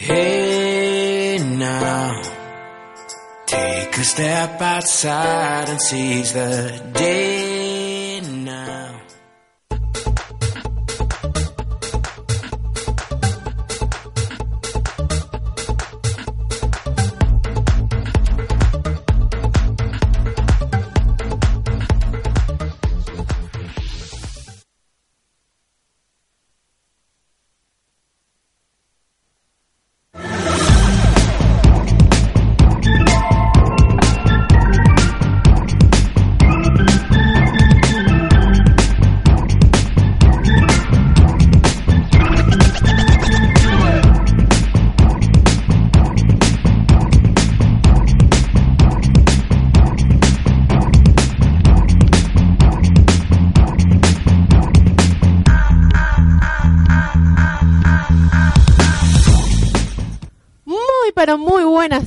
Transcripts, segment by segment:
Hey now, take a step outside and seize the day now.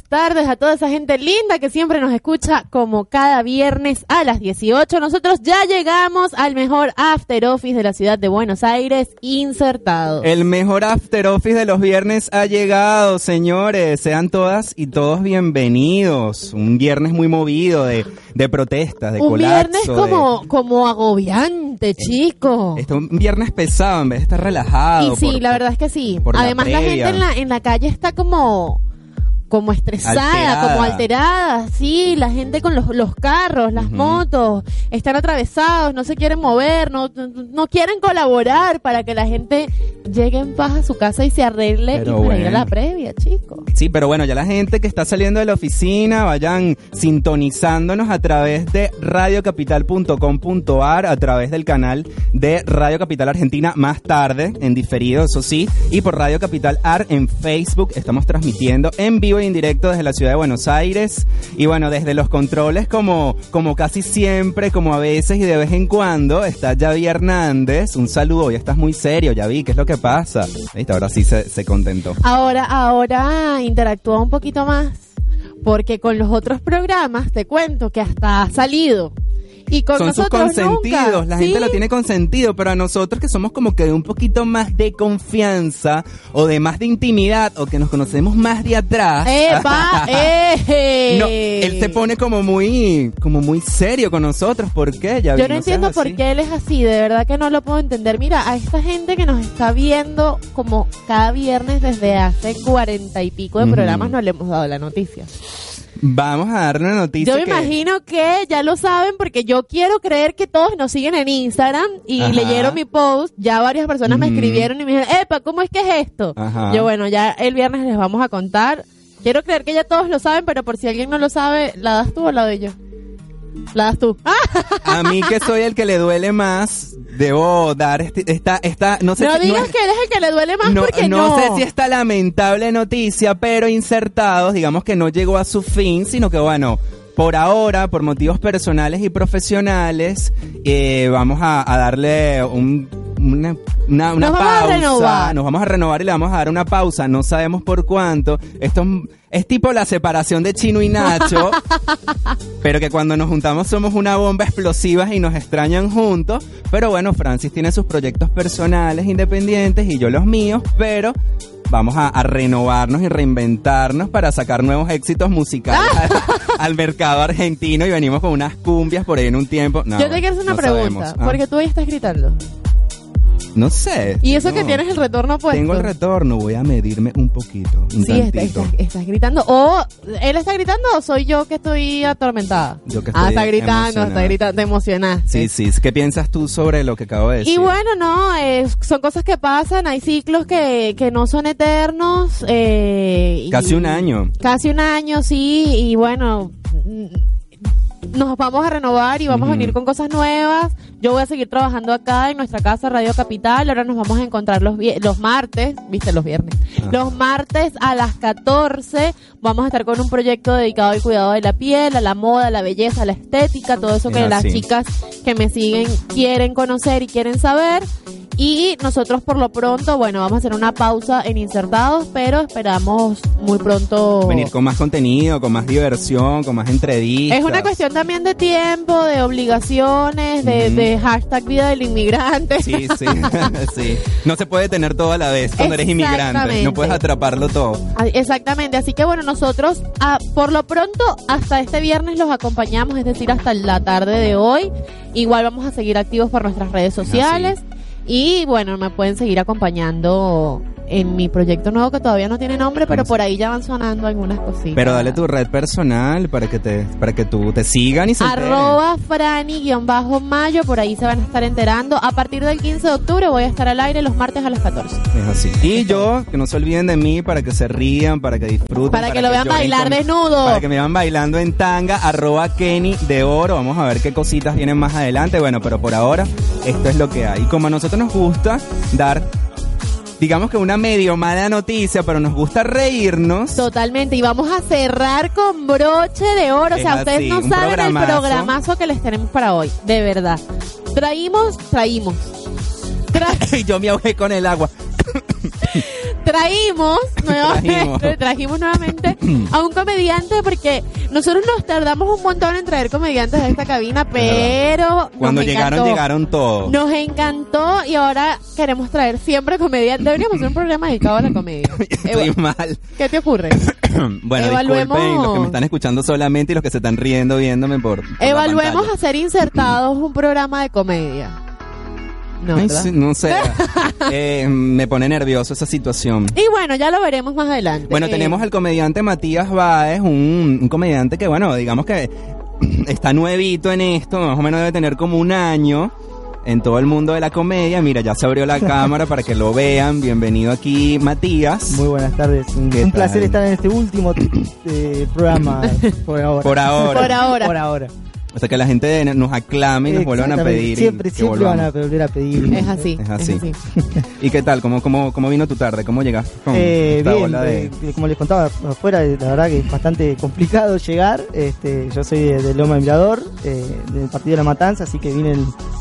Tardes a toda esa gente linda que siempre nos escucha como cada viernes a las 18. Nosotros ya llegamos al mejor after office de la ciudad de Buenos Aires, Insertados. El mejor after office de los viernes ha llegado, señores. Sean todas y todos bienvenidos. Un viernes muy movido de protestas, de colapso. Un viernes como agobiante, chico. Este un viernes pesado en vez de estar relajado. Y sí, la verdad es que sí. Además la gente en la calle está como estresada, alterada, sí, la gente con los carros, las motos, están atravesados, no se quieren mover, no quieren colaborar para que la gente llegue en paz a su casa y se arregle ir a la previa, chicos. Sí, pero bueno, ya la gente que está saliendo de la oficina, vayan sintonizándonos a través de radiocapital.com.ar, a través del canal de Radio Capital Argentina, más tarde, en diferido, eso sí, y por Radio Capital Ar en Facebook, estamos transmitiendo en vivo en directo desde la ciudad de Buenos Aires y bueno, desde los controles como casi siempre, como a veces y de vez en cuando, está Yavi Hernández. Un saludo, ya estás muy serio, Yavi, ¿qué es lo que pasa? ¿Viste? Ahora sí se contentó. Ahora interactúa un poquito más, porque con los otros programas te cuento que hasta ha salido. Y con son sus consentidos, nunca. La gente lo tiene consentido, pero a nosotros que somos como que de un poquito más de confianza o de más de intimidad o que nos conocemos más de atrás. ¡Epa! No, él se pone como muy serio con nosotros. ¿Por qué? Yo no entiendo por qué él es así, de verdad que no lo puedo entender. Mira, a esta gente que nos está viendo como cada viernes desde hace 40 y pico de programas no le hemos dado la noticia. Vamos a dar una noticia. Yo me imagino que ya lo saben porque yo quiero creer que todos nos siguen en Instagram y leyeron mi post. Ya varias personas me escribieron y me dijeron, epa, ¿cómo es que es esto? Ajá. Yo bueno, ya el viernes les vamos a contar. Quiero creer que ya todos lo saben, pero por si alguien no lo sabe, ¿la das tú o la doy yo? La das tú. A mí que soy el que le duele más, debo dar esta no sé. No digas que eres el que le duele más porque no. No sé si esta lamentable noticia, pero Insertados, digamos que no llegó a su fin, sino que bueno, por ahora, por motivos personales y profesionales, vamos a darle una pausa. Nos vamos a renovar y le vamos a dar una pausa. No sabemos por cuánto. Esto es tipo la separación de Chino y Nacho, pero que cuando nos juntamos somos una bomba explosiva y nos extrañan juntos. Pero bueno, Francis tiene sus proyectos personales independientes y yo los míos, pero vamos a renovarnos y reinventarnos para sacar nuevos éxitos musicales al mercado argentino, y venimos con unas cumbias por ahí en un tiempo. No, yo te quiero hacer una pregunta, porque tú ahí estás gritando. No sé. ¿Y eso que tienes el retorno puesto? Tengo el retorno, voy a medirme un poquito. Estás gritando. O él está gritando o soy yo que estoy atormentada. Yo que estoy está gritando, te emocionaste. Sí. ¿Qué piensas tú sobre lo que acabo de decir? Y bueno, son cosas que pasan, hay ciclos que no son eternos. Casi un año, sí, y bueno, nos vamos a renovar y vamos a venir con cosas nuevas. Yo voy a seguir trabajando acá en nuestra casa Radio Capital. Ahora nos vamos a encontrar los martes, viste, los viernes. Los martes a las 14 vamos a estar con un proyecto dedicado al cuidado de la piel, a la moda, a la belleza, a la estética, todo eso que las chicas que me siguen quieren conocer y quieren saber. Y nosotros por lo pronto, bueno, vamos a hacer una pausa en Insertados, pero esperamos muy pronto venir con más contenido, con más diversión, con más entrevistas. Es una cuestión también de tiempo, de obligaciones, de hashtag vida del inmigrante. Sí, sí, sí. No se puede tener todo a la vez cuando eres inmigrante. No puedes atraparlo todo. Exactamente. Así que bueno, nosotros por lo pronto hasta este viernes los acompañamos, es decir, hasta la tarde de hoy. Igual vamos a seguir activos por nuestras redes sociales. Ah, sí. Y bueno, me pueden seguir acompañando en mi proyecto nuevo que todavía no tiene nombre, pero por ahí ya van sonando algunas cositas. Pero dale tu red personal para que tú te sigan y se enteren. @Frani-Mayo, por ahí se van a estar enterando. A partir del 15 de octubre voy a estar al aire los martes a las 14. Es así. Y yo, que no se olviden de mí, para que se rían, para que disfruten. Para que lo vean bailar desnudo. Para que me vean bailando en tanga, @Kenny de Oro. Vamos a ver qué cositas vienen más adelante. Bueno, pero por ahora, esto es lo que hay. Y como a nosotros nos gusta dar, digamos que una medio mala noticia, pero nos gusta reírnos. Totalmente, y vamos a cerrar con broche de oro. Es o sea, así, ustedes no saben programazo. El programazo que les tenemos para hoy, de verdad. Traímos. Yo me ahogué con el agua. Trajimos nuevamente a un comediante, porque nosotros nos tardamos un montón en traer comediantes a esta cabina, pero cuando llegaron todos. Nos encantó y ahora queremos traer siempre comediantes. Deberíamos hacer un programa dedicado a la comedia. Estoy mal. ¿Qué te ocurre? Bueno, disculpen los que me están escuchando solamente y los que se están riendo viéndome por evaluemos hacer Insertados un programa de comedia. No, no sé, me pone nervioso esa situación. Y bueno, ya lo veremos más adelante. Bueno, tenemos al comediante Matías Báez, un comediante que, bueno, digamos que está nuevito en esto, más o menos debe tener como un año en todo el mundo de la comedia. Mira, ya se abrió la cámara para que lo vean. Bienvenido aquí, Matías. Muy buenas tardes, un placer estar en este último programa por ahora. Hasta que la gente nos aclame y nos vuelvan a pedir. Siempre van a volver a pedir. Es así. ¿Y qué tal? ¿Cómo vino tu tarde? ¿Cómo llegaste? Como les contaba afuera, la verdad que es bastante complicado llegar. Yo soy de Loma Mirador, del Partido de La Matanza, así que vine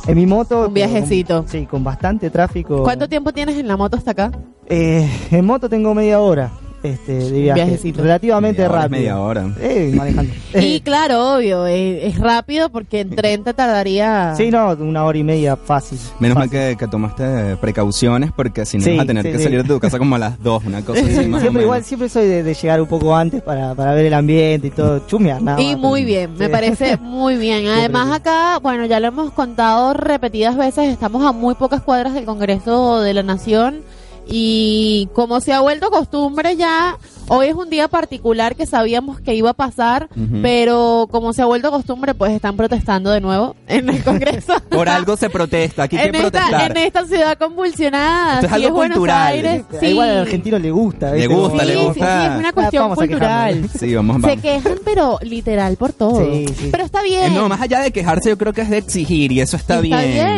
en mi moto. Un viajecito. Con bastante tráfico. ¿Cuánto tiempo tienes en la moto hasta acá? En moto tengo media hora. De viaje relativamente rápido. Media hora. Manejando. Y claro, obvio, es rápido porque en tren te tardaría. Sí, no, una hora y media fácil. Menos mal que tomaste precauciones, porque si no vas a tener que salir de tu casa como a las 2, una cosa así. Siempre soy de llegar un poco antes para ver el ambiente y todo, chumear nada. Y muy bien, me parece muy bien. Además acá, bueno, ya lo hemos contado repetidas veces, estamos a muy pocas cuadras del Congreso de la Nación. Y como se ha vuelto costumbre ya, hoy es un día particular que sabíamos que iba a pasar, pero como se ha vuelto costumbre, pues están protestando de nuevo en el Congreso. Por algo se protesta, aquí hay que protestar. En esta ciudad convulsionada, esto es algo cultural. Buenos Aires, sí. Igual al argentino le gusta. Le gusta. Sí, es una cuestión cultural. Vamos. Se quejan, pero literal por todo. Sí. Pero está bien. No, más allá de quejarse, yo creo que es de exigir, y eso está bien,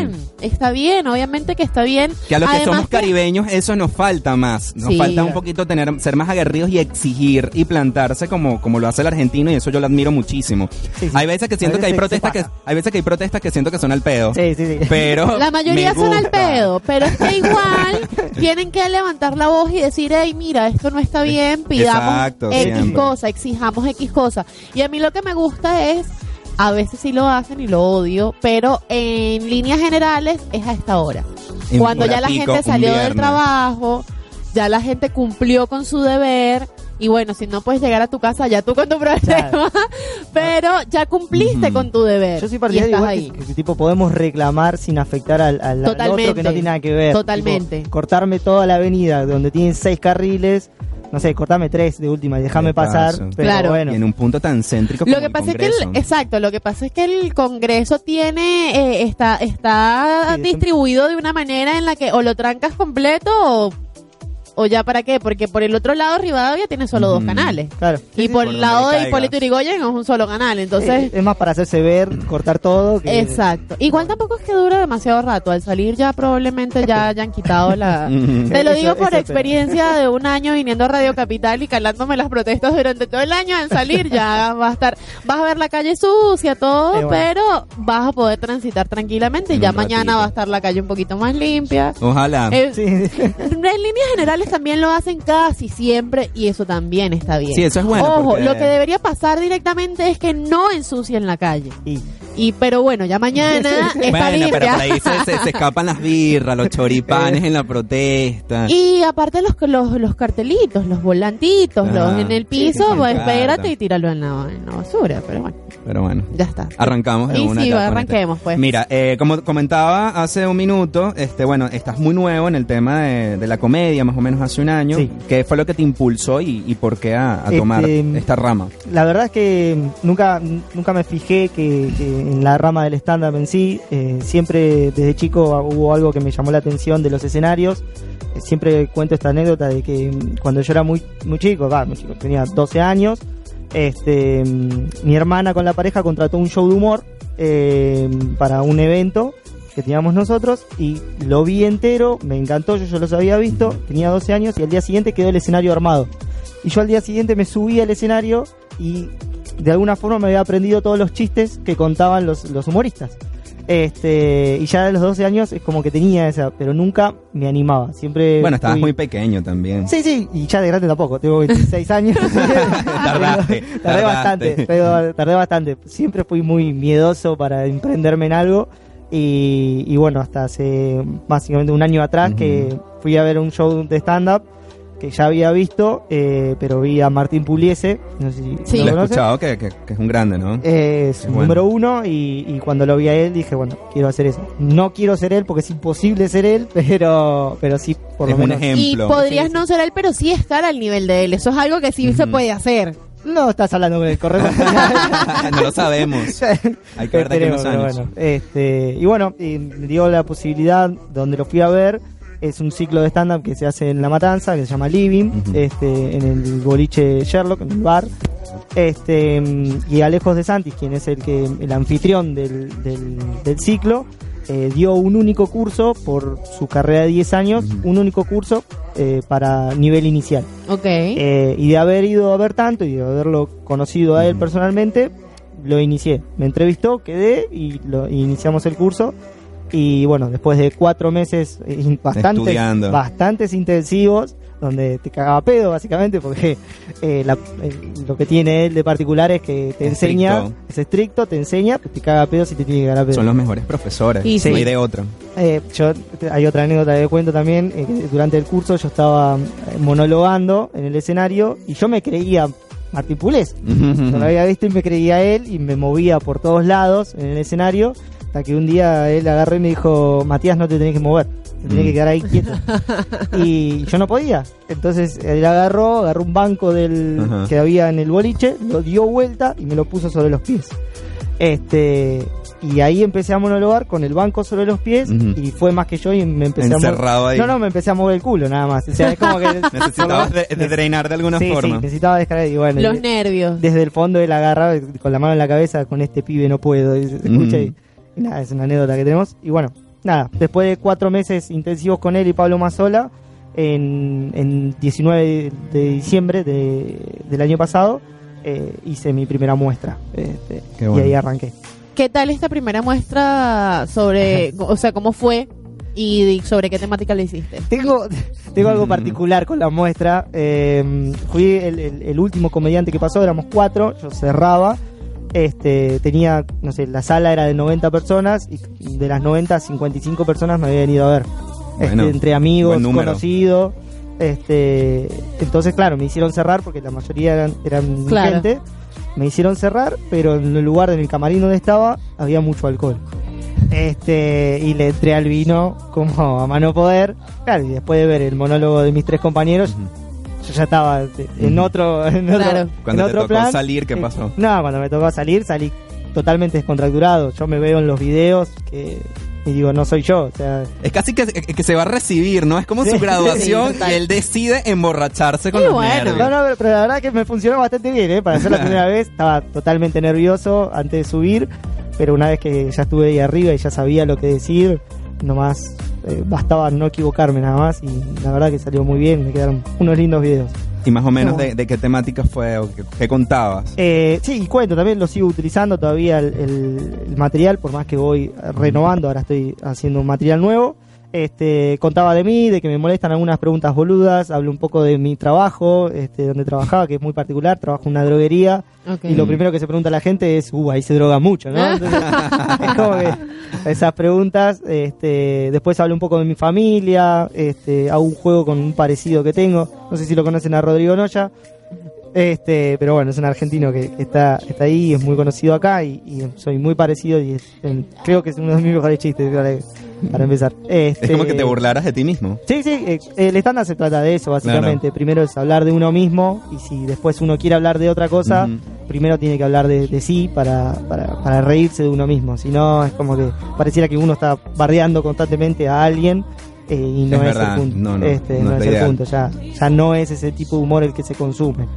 obviamente que está bien. Que a los que somos caribeños, eso nos falta más. Nos falta un poquito ser más aguerridos y exigir y plantarse como lo hace el argentino, y eso yo lo admiro muchísimo. Sí. Hay veces que siento que hay protestas que siento que son al pedo. Sí. Pero la mayoría son al pedo, pero es que igual tienen que levantar la voz y decir, hey, mira, esto no está bien, pidamos exijamos X cosa. Y a mí lo que me gusta es, a veces sí lo hacen y lo odio, pero en líneas generales es a esta hora. Cuando ya la gente salió del trabajo, ya la gente cumplió con su deber, y bueno, si no puedes llegar a tu casa, ya tú con tu problema, pero ya cumpliste con tu deber. Yo soy partidario que tipo podemos reclamar sin afectar al otro que no tiene nada que ver. Totalmente. Tipo, cortarme toda la avenida donde tienen 6 carriles, no sé, cortame 3 de última y déjame pasar, pero bueno. Y en un punto tan céntrico como el Congreso. Lo que pasa es que el Congreso tiene está distribuido de una manera en la que o lo trancas completo o ¿O ya para qué? Porque por el otro lado Rivadavia tiene solo dos canales. Claro. Y sí, por el lado de Hipólito Yrigoyen es un solo canal, entonces... Es más para hacerse ver, cortar todo. Que... Exacto. Igual tampoco es que dura demasiado rato. Al salir ya probablemente ya hayan quitado la... Te lo digo eso, por experiencia de un año viniendo a Radio Capital y calándome las protestas durante todo el año. Al salir ya va a estar... Vas a ver la calle sucia, todo, pero vas a poder transitar tranquilamente. Ya mañana va a estar la calle un poquito más limpia. Ojalá. Sí. En líneas generales también lo hacen casi siempre y eso también está bien. Sí, eso es bueno. Ojo, porque... lo que debería pasar directamente es que no ensucien la calle. Y pero bueno, ya mañana está limpia. Pero por ahí se escapan las birras, los choripanes en la protesta. Y aparte los cartelitos, los volantitos, los en el piso, pues espérate y tíralo en la basura, pero bueno. Pero bueno. Ya está. Arrancamos de una. Sí, arranquemos pues. Mira, como comentaba hace un minuto, bueno, estás muy nuevo en el tema de la comedia, más o menos hace un año. Sí. ¿Qué fue lo que te impulsó y por qué a tomar esta rama? La verdad es que nunca me fijé que en la rama del stand-up en sí. Siempre desde chico hubo algo que me llamó la atención de los escenarios. Siempre cuento esta anécdota de que cuando yo era muy chico, tenía 12 años, mi hermana con la pareja contrató un show de humor para un evento que teníamos nosotros y lo vi entero, me encantó, yo los había visto, tenía 12 años y al día siguiente quedó el escenario armado. Y yo al día siguiente me subí al escenario y de alguna forma me había aprendido todos los chistes que contaban los humoristas. Y ya a los 12 años es como que tenía esa, pero nunca me animaba. Siempre. Bueno, estabas muy pequeño también. Sí, y ya de grande tampoco, tengo 26 años. Tardé bastante. Siempre fui muy miedoso para emprenderme en algo. Y bueno, hasta hace básicamente un año atrás que fui a ver un show de stand-up que ya había visto, pero vi a Martín Puliese, no sé si sí. Lo he escuchado, que es un grande, ¿no? Es un número uno y cuando lo vi a él dije, bueno, quiero hacer eso. No quiero ser él porque es imposible ser él, pero sí, por lo menos. Es un ejemplo. Y podrías no ser él, pero sí estar al nivel de él. Eso es algo que sí se puede hacer. No estás hablando con el correo. No lo sabemos. Hay que ver de aquí unos años. Bueno, y bueno, me dio la posibilidad, donde lo fui a ver, es un ciclo de stand-up que se hace en La Matanza, que se llama Living, en el boliche Sherlock, en el bar. Y Alejos de Santi, quien es el anfitrión del ciclo, dio un único curso por su carrera de 10 años, un único curso para nivel inicial. Okay. Y de haber ido a ver tanto y de haberlo conocido a él personalmente, lo inicié. Me entrevistó, quedé y iniciamos el curso. Y bueno, después de 4 meses bastantes intensivos, donde te cagaba pedo básicamente, porque lo que tiene él de particular es que te enseña, es estricto, te enseña, te caga pedo si te tiene que cagar pedo. Son los mejores profesores, y sí. De otro. Hay otra anécdota que cuento también, que durante el curso yo estaba monologando en el escenario y yo me creía Martín Puliese, no lo había visto y me creía él y me movía por todos lados en el escenario, hasta que un día él agarró y me dijo, Matías, no te tenés que mover. Tenía que quedar ahí quieto. Y yo no podía. Entonces él agarró un banco que había en el boliche, lo dio vuelta y me lo puso sobre los pies. Y ahí empecé a monologar con el banco sobre los pies y fue más que yo y me empecé encerrado a mover. Ahí. No, me empecé a mover el culo nada más. O sea, es como que necesitabas drenar de alguna forma. Sí, necesitaba descargar. Y bueno, los nervios. Desde el fondo él agarraba con la mano en la cabeza, con este pibe no puedo. Escucha y nada, es una anécdota que tenemos. Y bueno. Nada, después de 4 meses intensivos con él y Pablo Mazzola, en 19 de diciembre del año pasado, hice mi primera muestra. Bueno. Y ahí arranqué. ¿Qué tal esta primera muestra sobre, o sea, cómo fue y sobre qué temática la hiciste? Tengo algo particular con la muestra. Fui el último comediante que pasó, éramos 4, yo cerraba. Tenía, no sé, la sala era de 90 personas y de las 90, 55 personas me habían ido a ver. Bueno, entre amigos, conocidos. Entonces, claro, me hicieron cerrar porque la mayoría eran gente. Me hicieron cerrar, pero en el lugar, en el camarín donde estaba, había mucho alcohol. Y le entré al vino como a mano poder. Claro, y después de ver el monólogo de mis 3 compañeros... Yo ya estaba en otro cuando en otro plan. Cuando salir, ¿qué pasó? No, cuando me tocó salir, salí totalmente descontracturado. Yo me veo en los videos que y digo, no soy yo, o sea... Es casi que se va a recibir, ¿no? Es como su graduación, y él decide emborracharse con los nervios. No, pero la verdad es que me funcionó bastante bien, ¿eh? Para hacer la primera vez, estaba totalmente nervioso antes de subir, pero una vez que ya estuve ahí arriba y ya sabía lo que decir, nomás bastaba no equivocarme nada más, y la verdad que salió muy bien, me quedaron unos lindos videos. ¿Y más o menos de qué temática fue o qué contabas? Sí, y cuento, también lo sigo utilizando todavía el material, por más que voy renovando, ahora estoy haciendo un material nuevo. Contaba de mí, de que me molestan algunas preguntas boludas, hablo un poco de mi trabajo, donde trabajaba, que es muy particular, trabajo en una droguería, y lo primero que se pregunta a la gente es, ahí se droga mucho, ¿no? Entonces, es como que esas preguntas, después hablo un poco de mi familia, hago un juego con un parecido que tengo, no sé si lo conocen a Rodrigo Noya, pero bueno, es un argentino que está ahí, es muy conocido acá, y soy muy parecido, y creo que es uno de mis mejores chistes para empezar. Es como que te burlaras de ti mismo. Sí, el estándar se trata de eso, básicamente. Claro. Primero es hablar de uno mismo, y si después uno quiere hablar de otra cosa, primero tiene que hablar de sí para reírse de uno mismo. Si no, es como que pareciera que uno está bardeando constantemente a alguien. Y no es el punto. No, no es el punto, ya no es ese tipo de humor el que se consume.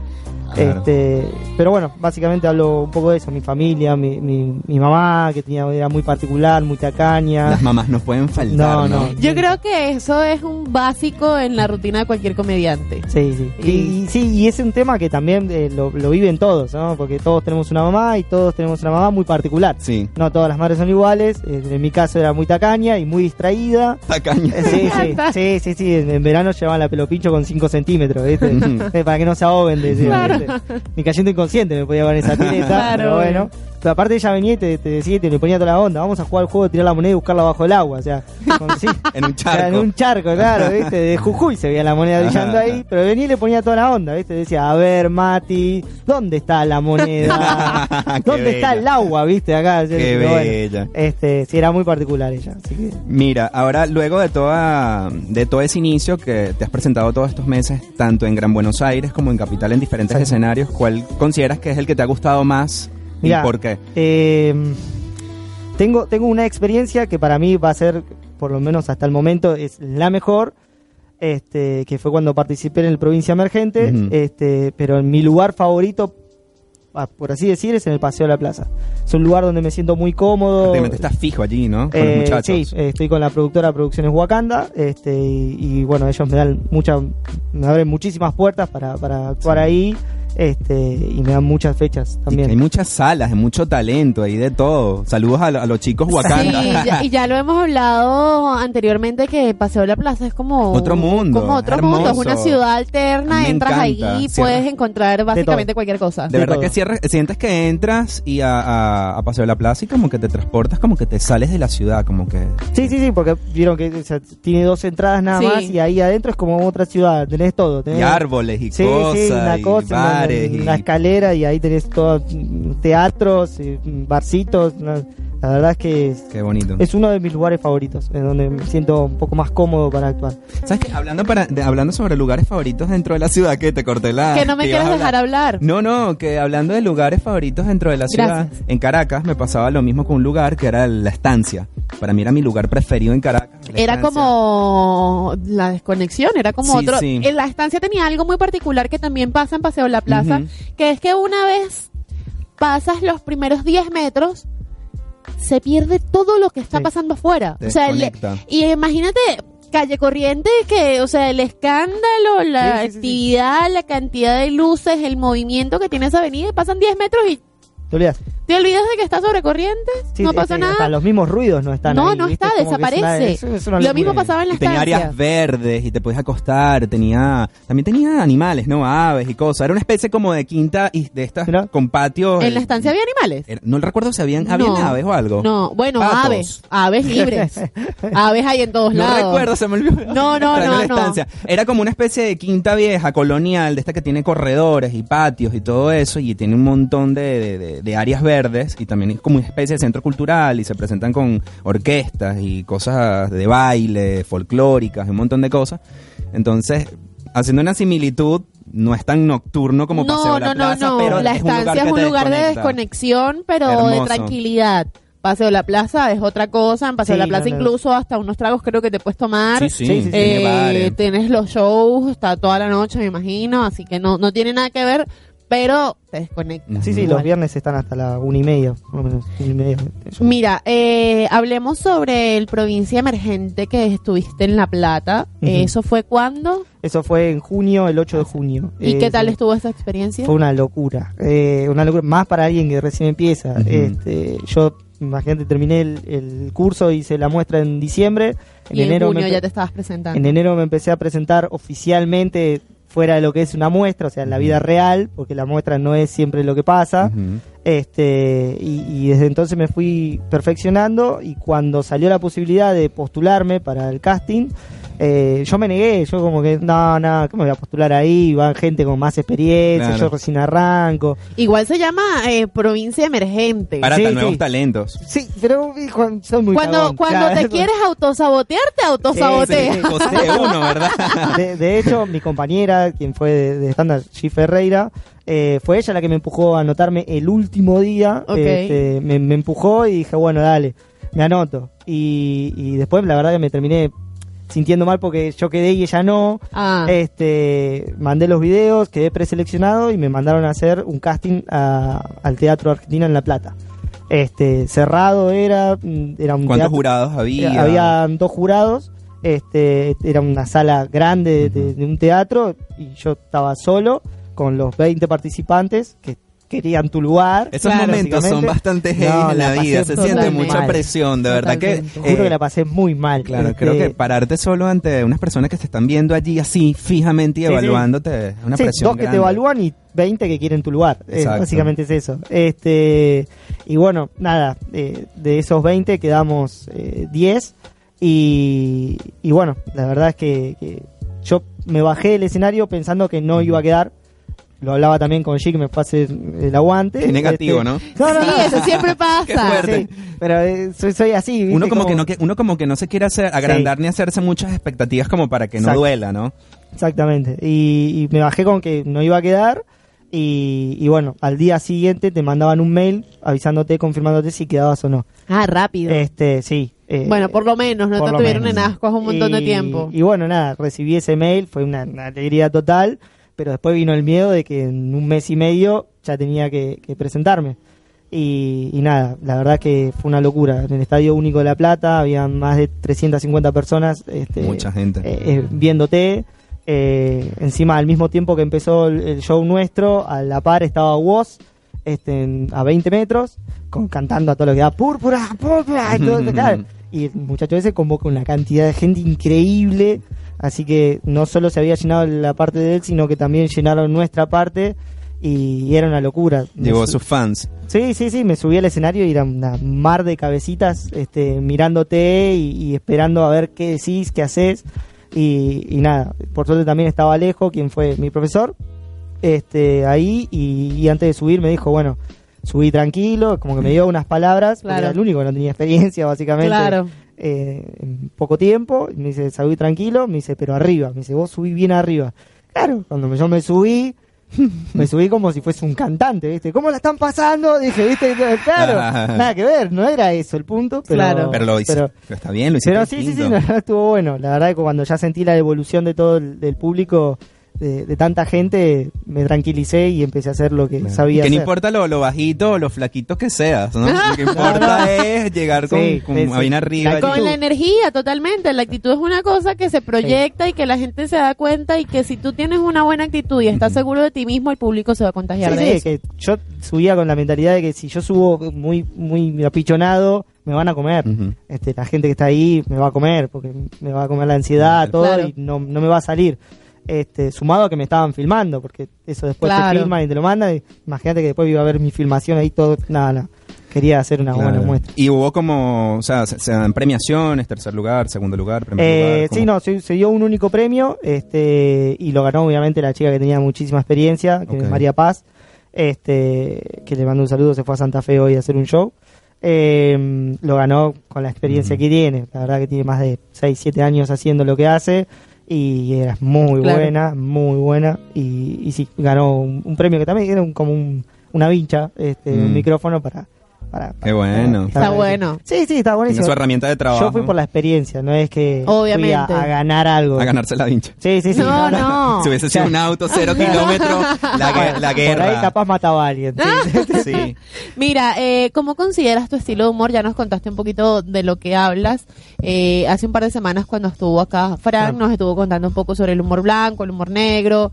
Claro. Pero bueno, básicamente hablo un poco de eso, mi familia, mi mamá, que era muy particular, muy tacaña. Las mamás no pueden faltar. No. Yo creo que eso es un básico en la rutina de cualquier comediante. Sí. Y es un tema que también lo viven todos, ¿no? Porque todos tenemos una mamá, y todos tenemos una mamá muy particular. Sí. No todas las madres son iguales. En mi caso era muy tacaña y muy distraída. Tacaña. Sí. En verano llevaban la pelopincho con 5 centímetros, ¿viste? Para que no se ahoben de eso. Claro. Ni cayendo inconsciente me podía ver esa pileta, claro, pero bueno. Pero aparte ella venía y te decía, te le ponía toda la onda, vamos a jugar al juego de tirar la moneda y buscarla bajo el agua, o sea, en un charco. O sea, en un charco, claro, ¿viste? De Jujuy se veía la moneda brillando ahí, pero venía y le ponía toda la onda, ¿viste? Decía, a ver, Mati, ¿dónde está la moneda? ¿Dónde está el agua, viste? Acá. O sea, qué bella. Bueno, sí, era muy particular ella. Así que... Mira, ahora luego de todo ese inicio que te has presentado todos estos meses, tanto en Gran Buenos Aires como en Capital, en diferentes escenarios, ¿cuál consideras que es el que te ha gustado más? Mirá, ¿y por qué? Tengo una experiencia que para mí va a ser, por lo menos hasta el momento, es la mejor, que fue cuando participé en el Provincia Emergente, pero en mi lugar favorito, por así decir, es en el Paseo de la Plaza. Es un lugar donde me siento muy cómodo. Te estás fijo allí, ¿no? Con los muchachos. Sí, estoy con la productora Producciones Wakanda, y bueno, ellos me abren muchísimas puertas para actuar ahí. Y me dan muchas fechas también. Hay muchas salas, hay mucho talento, hay de todo. Saludos a los chicos Wakanda. Sí, y ya lo hemos hablado anteriormente, que Paseo de la Plaza es como otro mundo. Como otro mundo, es una ciudad alterna, entras ahí y puedes encontrar básicamente cualquier cosa. De verdad todo. Que sientes que entras y a Paseo de la Plaza, y como que te transportas, como que te sales de la ciudad, como que... Sí, porque vieron que tiene 2 entradas nada más, y ahí adentro es como otra ciudad, tenés todo. Y árboles y cosas. Sí, una cosa. Una escalera, y ahí tenés todo, teatros, barcitos. La verdad es que qué bonito. Es uno de mis lugares favoritos, en donde me siento un poco más cómodo para actuar. ¿Sabes qué? Hablando sobre lugares favoritos dentro de la ciudad, que te corté la... Que no me quieres dejar hablar. No, que hablando de lugares favoritos dentro de la ciudad, en Caracas me pasaba lo mismo con un lugar que era La Estancia. Para mí era mi lugar preferido en Caracas. Era como la desconexión, era como otro... Sí. En La Estancia tenía algo muy particular que también pasa en Paseo de la Plaza, que es que una vez pasas los primeros 10 metros... se pierde todo lo que está pasando afuera. O sea, y imagínate Calle Corrientes, que, o sea, el escándalo, la actividad, la cantidad de luces, el movimiento que tiene esa avenida, y pasan 10 metros y ¿Te olvidas de que está sobre Corrientes? Sí, no pasa nada. Hasta los mismos ruidos no están. No, desaparece. Lo mismo pasaba en La Estancia. Tenía áreas verdes y te podías acostar. También tenía animales, ¿no? Aves y cosas. Era una especie como de quinta y de estas con patios. ¿En La Estancia había animales? No recuerdo si habían aves o algo. No, bueno, patos. Aves libres. Aves hay en todos lados. No recuerdo, se me olvidó. No. La Estancia. Era como una especie de quinta vieja, colonial, de esta que tiene corredores y patios y todo eso, y tiene un montón de áreas verdes, y también es como una especie de centro cultural, y se presentan con orquestas y cosas de baile, folclóricas, un montón de cosas. Entonces, haciendo una similitud, no es tan nocturno como Paseo de la Plaza, pero La Estancia es un lugar que te desconecta. De desconexión, pero hermoso. De tranquilidad. Paseo de la Plaza es otra cosa. En Paseo de la Plaza incluso hasta unos tragos creo que te puedes tomar. Sí. Tienes los shows, está toda la noche, me imagino. Así que no tiene nada que ver, pero te desconectas. Sí, los viernes están hasta la 1:30. Mira, hablemos sobre el Provincia Emergente que estuviste en La Plata. Uh-huh. ¿Eso fue cuándo? Eso fue en junio, el 8 de junio. ¿Y qué tal estuvo esa experiencia? Fue una locura, más para alguien que recién empieza. Uh-huh. Yo, imagínate, terminé el curso, hice la muestra en diciembre. En junio ya te estabas presentando. En enero me empecé a presentar oficialmente fuera de lo que es una muestra, o sea, en la vida real, porque la muestra no es siempre lo que pasa. Uh-huh. Y desde entonces me fui perfeccionando, y cuando salió la posibilidad de postularme para el casting, yo me negué, yo como que no, ¿cómo me voy a postular ahí? Van gente con más experiencia, claro. Yo recién arranco. Igual se llama Provincia Emergente. Para nuevos talentos. Sí, pero son muy cuando te quieres autosabotear, te autosaboteas. Sí, uno, ¿verdad? De hecho, mi compañera, quien fue de Standard, G. Ferreira, fue ella la que me empujó a anotarme el último día. Okay. Me empujó y dije, bueno, dale, me anoto. Y después la verdad que me terminé sintiendo mal porque yo quedé y ella no. Mandé los videos, quedé preseleccionado y me mandaron a hacer un casting al Teatro Argentina en La Plata. Cerrado era un ¿Cuántos teatro, jurados había? Habían 2 jurados. Era una sala grande de un teatro y yo estaba solo con los 20 participantes que querían tu lugar. Esos momentos son bastante heavy en la vida. Se siente mucha presión, de verdad que juro que la pasé muy mal. Claro, creo que pararte solo ante unas personas que te están viendo allí así fijamente y evaluándote es una presión grande. 2 que te evalúan y 20 que quieren tu lugar. Básicamente es eso. Y bueno, nada, de esos 20 quedamos 10 y bueno, la verdad es que yo me bajé del escenario pensando que no iba a quedar. Lo hablaba también con G, que me pase el aguante. Qué negativo, ¿no? No, sí, eso siempre pasa. Qué fuerte. Sí, pero soy así, ¿viste? Uno como que no se quiere agrandar ni hacerse muchas expectativas como para que no duela, ¿no? Exactamente. Y me bajé con que no iba a quedar. Y bueno, al día siguiente te mandaban un mail avisándote, confirmándote si quedabas o no. Ah, rápido. Sí. Bueno, por lo menos, no te tuvieron en ascuas un montón de tiempo. Y bueno, nada, recibí ese mail, fue una alegría total. Pero después vino el miedo de que en un mes y medio ya tenía que presentarme. Y nada, la verdad que fue una locura. En el Estadio Único de La Plata había más de 350 personas. Mucha gente. Viéndote. Encima, al mismo tiempo que empezó el show nuestro, a la par estaba Woz, a 20 metros, cantando a todo lo que da, púrpura, y todo lo que tal. Y el muchacho ese convocó una cantidad de gente increíble. Así que no solo se había llenado la parte de él, sino que también llenaron nuestra parte y era una locura. Llegó a sus fans. Sí, me subí al escenario y era una mar de cabecitas mirándote y esperando a ver qué decís, qué haces y nada. Por suerte también estaba Alejo, quien fue mi profesor, ahí y antes de subir me dijo, bueno, subí tranquilo, como que me dio unas palabras, claro. Era el único que no tenía experiencia básicamente. Claro. En poco tiempo, me dice, subí tranquilo, me dice, pero arriba, me dice, vos subí bien arriba. Claro, cuando yo me subí como si fuese un cantante, ¿viste? ¿Cómo la están pasando? Dije, ¿viste? Claro, nada que ver, no era eso el punto, pero... Claro. Pero lo hice, pero está bien, lo hice. Pero sí, la verdad estuvo bueno, la verdad que cuando ya sentí la devolución de todo del público... De tanta gente me tranquilicé y empecé a hacer lo que sabía hacer. Que no importa lo bajito o lo flaquito que seas, ¿no? Lo que importa es llegar con bien arriba. Con la energía, totalmente. La actitud es una cosa que se proyecta y que la gente se da cuenta y que si tú tienes una buena actitud y estás seguro de ti mismo, el público se va a contagiar de eso. Que yo subía con la mentalidad de que si yo subo muy, muy apichonado, me van a comer. Uh-huh. La gente que está ahí me va a comer, porque me va a comer la ansiedad, todo, claro. Y no me va a salir. Sumado a que me estaban filmando, porque eso después te filman y te lo mandan. Imagínate que después iba a ver mi filmación ahí todo. Nada. Quería hacer una buena muestra. Y hubo como, o sea, se dan premiaciones, tercer lugar, segundo lugar, primer lugar. ¿Cómo? Sí, no, se dio un único premio, y lo ganó obviamente la chica que tenía muchísima experiencia, que es María Paz, que le mando un saludo, se fue a Santa Fe hoy a hacer un show. Lo ganó con la experiencia que tiene. La verdad que tiene más de 6-7 años haciendo lo que hace. Y era muy buena y sí, ganó un premio que también era como una vincha, un micrófono para Qué bueno. Está bueno. Sí, sí, está buenísimo. Es su herramienta de trabajo. Yo fui por la experiencia, no es que obviamente fui a ganar algo. A ganarse la vincha. Sí, sí, sí. No, no. Si hubiese sido un auto 0 kilómetros, la guerra. Por ahí capaz mataba a alguien. Sí. Sí. Mira, ¿cómo consideras tu estilo de humor? Ya nos contaste un poquito de lo que hablas. Hace un par de semanas cuando estuvo acá Frank, nos estuvo contando un poco sobre el humor blanco, el humor negro.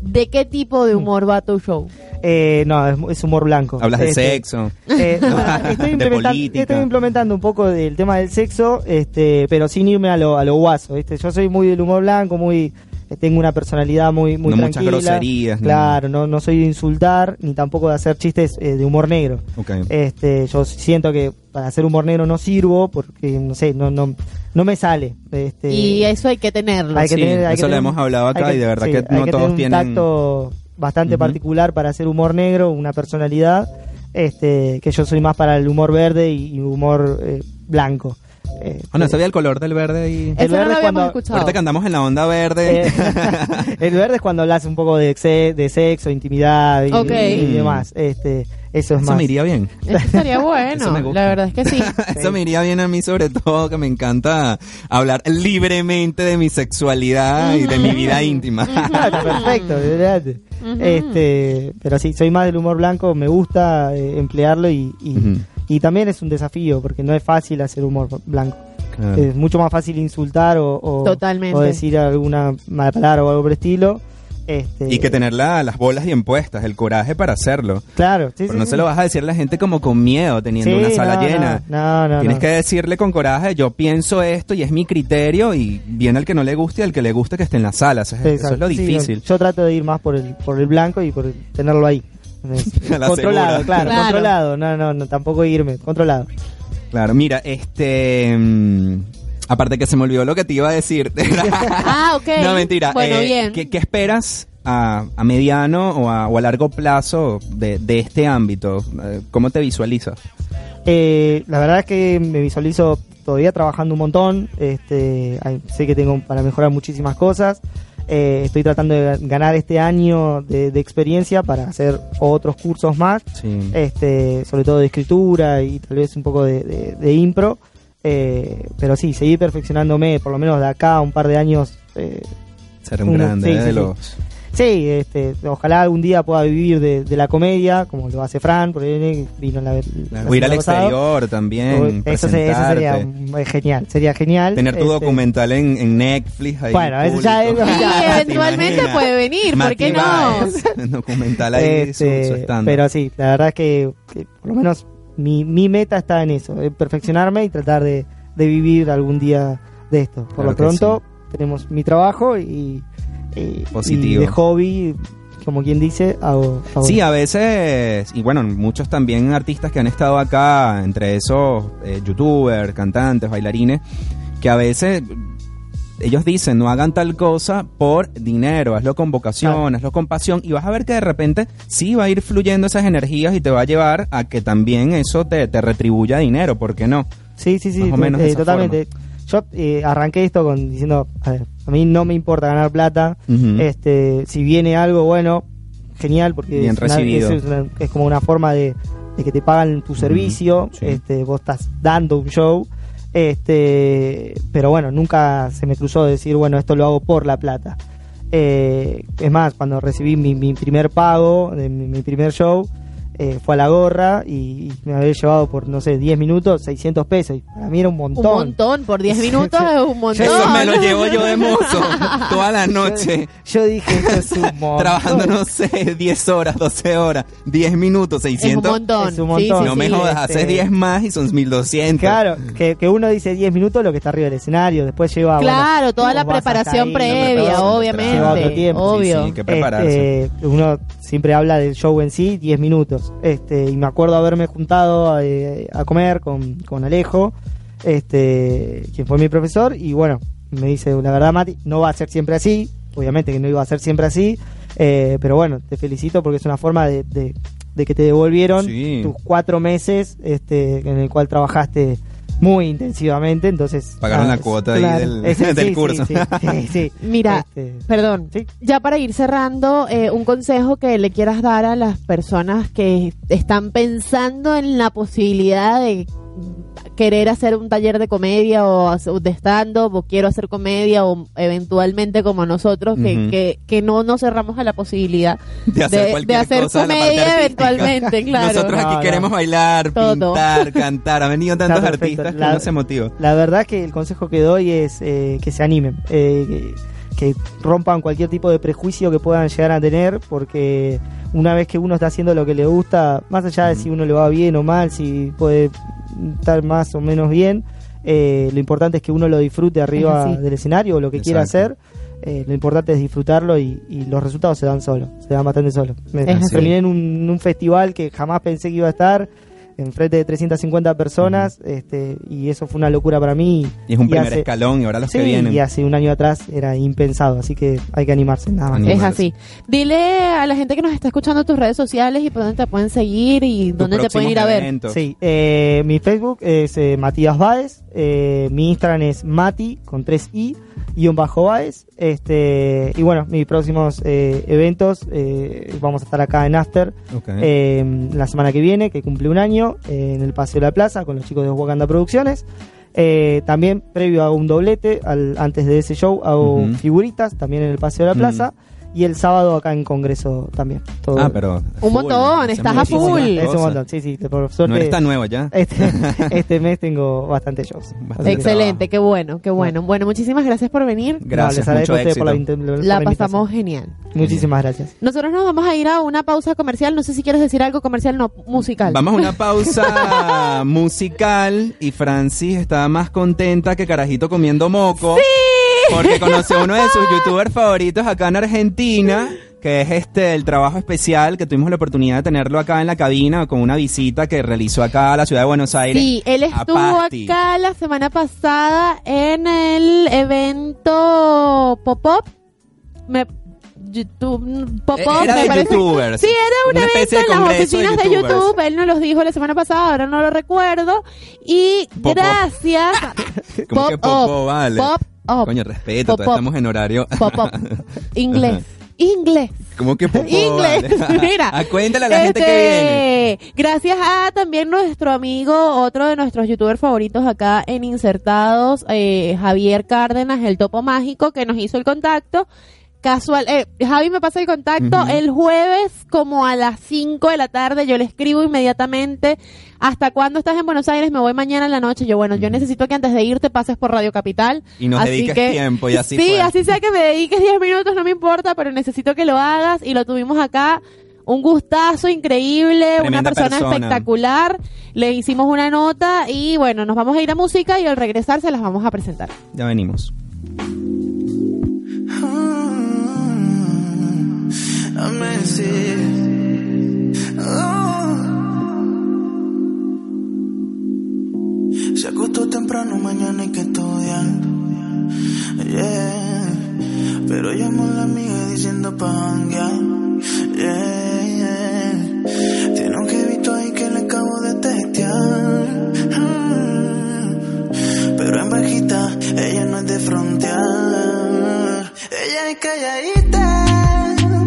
¿De qué tipo de humor va tu show? No, es humor blanco. Hablas de sexo. Estoy implementando un poco del tema del sexo, pero sin irme a lo guaso. Yo soy muy del humor blanco, muy tengo una personalidad muy, muy tranquila. Muchas groserías. Claro, no soy de insultar, ni tampoco de hacer chistes de humor negro. Okay. Yo siento que para hacer humor negro no sirvo, porque no sé, no me sale. Y eso hay que tenerlo. Hay que tener, eso lo hemos hablado acá y de verdad que no todos tienen... Hay que tener un tacto bastante particular para hacer humor negro, una personalidad, que yo soy más para el humor verde y humor blanco. No sabía el color del verde y... El verde no cuando escuchado. Ahorita que andamos en la onda verde. El verde es cuando hablas un poco de sexo, intimidad y, y demás. Eso me iría bien. Eso estaría bueno, la verdad es que sí. Eso me iría bien a mí, sobre todo, que me encanta hablar libremente de mi sexualidad y de mi vida íntima. Está perfecto, de verdad. Pero sí, soy más del humor blanco, me gusta emplearlo y también es un desafío, porque no es fácil hacer humor blanco. Claro. Es mucho más fácil insultar o decir alguna mala palabra o algo por el estilo. Y que tener las bolas bien puestas, el coraje para hacerlo. Claro, sí. Pero sí, no se lo vas a decir a la gente como con miedo, teniendo una sala llena. No. Tienes que decirle con coraje, yo pienso esto y es mi criterio, y bien al que no le guste y al que le guste que esté en la sala. Eso es lo difícil. Yo trato de ir más por el blanco y por tenerlo ahí. Controlado, claro, controlado. No, tampoco irme, controlado. Claro, mira, aparte que se me olvidó lo que te iba a decir. Okay. No, mentira. Bueno, bien. ¿Qué esperas a mediano o a largo plazo de este ámbito? ¿Cómo te visualizas? La verdad es que me visualizo todavía trabajando un montón. Sé que tengo para mejorar muchísimas cosas. Estoy tratando de ganar este año de experiencia para hacer otros cursos más. Sí. Sobre todo de escritura y tal vez un poco de impro. Pero sí, seguir perfeccionándome, por lo menos de acá a un par de años. Ser un grande, sí, de los... Sí, ojalá algún día pueda vivir de la comedia, como lo hace Fran, por ahí vino o ir al exterior también. Eso sería genial, Tener tu documental en Netflix. Ahí bueno, eso ya es. Sí, eventualmente puede venir, ¿por qué no? Documental ahí, su stand-up. Pero sí, la verdad es que por lo menos mi meta está en eso, perfeccionarme y tratar de vivir algún día de esto. Por claro lo pronto, sí, tenemos mi trabajo y positivo. Y de hobby, como quien dice, hago. Sí, a veces, y bueno, muchos también artistas que han estado acá, entre esos youtubers, cantantes, bailarines, que a veces ellos dicen, no hagan tal cosa por dinero, hazlo con vocación, hazlo con pasión, y vas a ver que de repente sí va a ir fluyendo esas energías y te va a llevar a que también eso te retribuya dinero, ¿por qué no? Sí, más o menos de esa totalmente forma. Yo arranqué esto diciendo, a mí no me importa ganar plata, si viene algo bueno, genial, porque bien recibido. Es como una forma de que te pagan tu servicio, sí. Vos estás dando un show, pero bueno, nunca se me cruzó decir, bueno, esto lo hago por la plata. Es más, cuando recibí mi primer pago, de mi primer show, fue a la gorra y me había llevado por, no sé, 10 minutos, 600 pesos. Y para mí era un montón. Un montón, por 10 minutos es un montón. Eso me lo llevo yo de mozo toda la noche. Yo dije, esto es un montón. Trabajando, no sé, 10 horas, 12 horas, 10 minutos, 600. Es un montón. Sí, no me jodas, haces 10 más y son 1.200. Claro, que uno dice 10 minutos lo que está arriba del escenario, después lleva... Claro, bueno, toda la preparación previa, obviamente. Lleva otro tiempo. Obvio. Sí, que prepararse. Uno siempre habla del show en sí, 10 minutos. Y me acuerdo haberme juntado a comer con Alejo, quien fue mi profesor, y bueno, me dice, la verdad, Mati, no va a ser siempre así, obviamente que no iba a ser siempre así, pero bueno, te felicito porque es una forma de que te devolvieron tus 4 meses en el cual trabajaste muy intensivamente, entonces... Pagaron la cuota ahí del curso. Sí. Mira, perdón, ¿sí? Ya para ir cerrando, un consejo que le quieras dar a las personas que están pensando en la posibilidad de querer hacer un taller de comedia o de stand-up, o quiero hacer comedia, o eventualmente como nosotros, que no nos cerramos a la posibilidad de hacer comedia eventualmente, claro. Nosotros aquí queremos bailar, pintar, cantar. Han venido tantos artistas que no se motivan. La verdad que el consejo que doy es que se animen, que rompan cualquier tipo de prejuicio que puedan llegar a tener, porque una vez que uno está haciendo lo que le gusta, más allá de si uno le va bien o mal, si puede estar más o menos bien, lo importante es que uno lo disfrute arriba del escenario o lo que quiera hacer. Lo importante es disfrutarlo y los resultados se dan solos, se dan bastante solos. Terminé en un festival que jamás pensé que iba a estar, enfrente de 350 personas, y eso fue una locura para mí. Y es un primer escalón, y ahora los que vienen. Y hace un año atrás era impensado, así que hay que animarse, nada más. Es así. Dile a la gente que nos está escuchando tus redes sociales y por dónde te pueden seguir y dónde te pueden ir a ver. Sí, mi Facebook es Matías Báez, mi Instagram es Mati, con 3i, _Báez. Y bueno, mis próximos eventos, vamos a estar acá en After la semana que viene, que cumple un año, en el Paseo de la Plaza con los chicos de Wakanda Producciones. También previo hago un doblete, antes de ese show hago figuritas también en el Paseo de la Plaza. Y el sábado acá en Congreso también. Todo pero... Un montón, estás a full. Es un montón, sí, por suerte. No está nuevo ya. Este mes tengo bastante shows. Excelente, qué bueno. Bueno, muchísimas gracias por venir. Gracias, mucho éxito. La pasamos genial. Muchísimas gracias. Nosotros nos vamos a ir a una pausa comercial. No sé si quieres decir algo comercial, no, musical. Vamos a una pausa musical y Francis está más contenta que carajito comiendo moco. ¡Sí! Porque conoció a uno de sus youtubers favoritos acá en Argentina, que es el trabajo especial que tuvimos la oportunidad de tenerlo acá en la cabina con una visita que realizó acá a la ciudad de Buenos Aires. Sí, él estuvo acá la semana pasada en el evento Pop Up. Era de YouTubers. Sí, era una especie de congreso en las oficinas de YouTube. Él nos los dijo la semana pasada, ahora no lo recuerdo. Y pop gracias. ¿Cómo que Pop Up? Vale. Pop Up. Coño, respeto, todavía estamos en horario. Pop. Inglés. ¿Cómo que Pop Up? Inglés, vale. Mira. Cuéntale a la gente que viene. Gracias a también nuestro amigo, otro de nuestros youtubers favoritos acá en Insertados, Javier Cárdenas, el Topo Mágico, que nos hizo el contacto. Casual, Javi me pasa el contacto el jueves como a las 5 de la tarde, yo le escribo inmediatamente, ¿hasta cuándo estás en Buenos Aires? Me voy mañana en la noche, yo necesito que antes de irte pases por Radio Capital. Y nos dediques tiempo y así sí, fue. Así sea que me dediques 10 minutos, no me importa, pero necesito que lo hagas y lo tuvimos acá. Un gustazo increíble, tremenda una persona espectacular. Le hicimos una nota y bueno, nos vamos a ir a música y al regresar se las vamos a presentar. Ya venimos. A mercy. Se acostó temprano, mañana hay que estudiar. Yeah. Pero llamó a la amiga diciendo pa' janguear. Yeah. Tiene un jevito ahí que le acabo de textear. Pero en bajita, ella no es de frontear. Ella es calladita.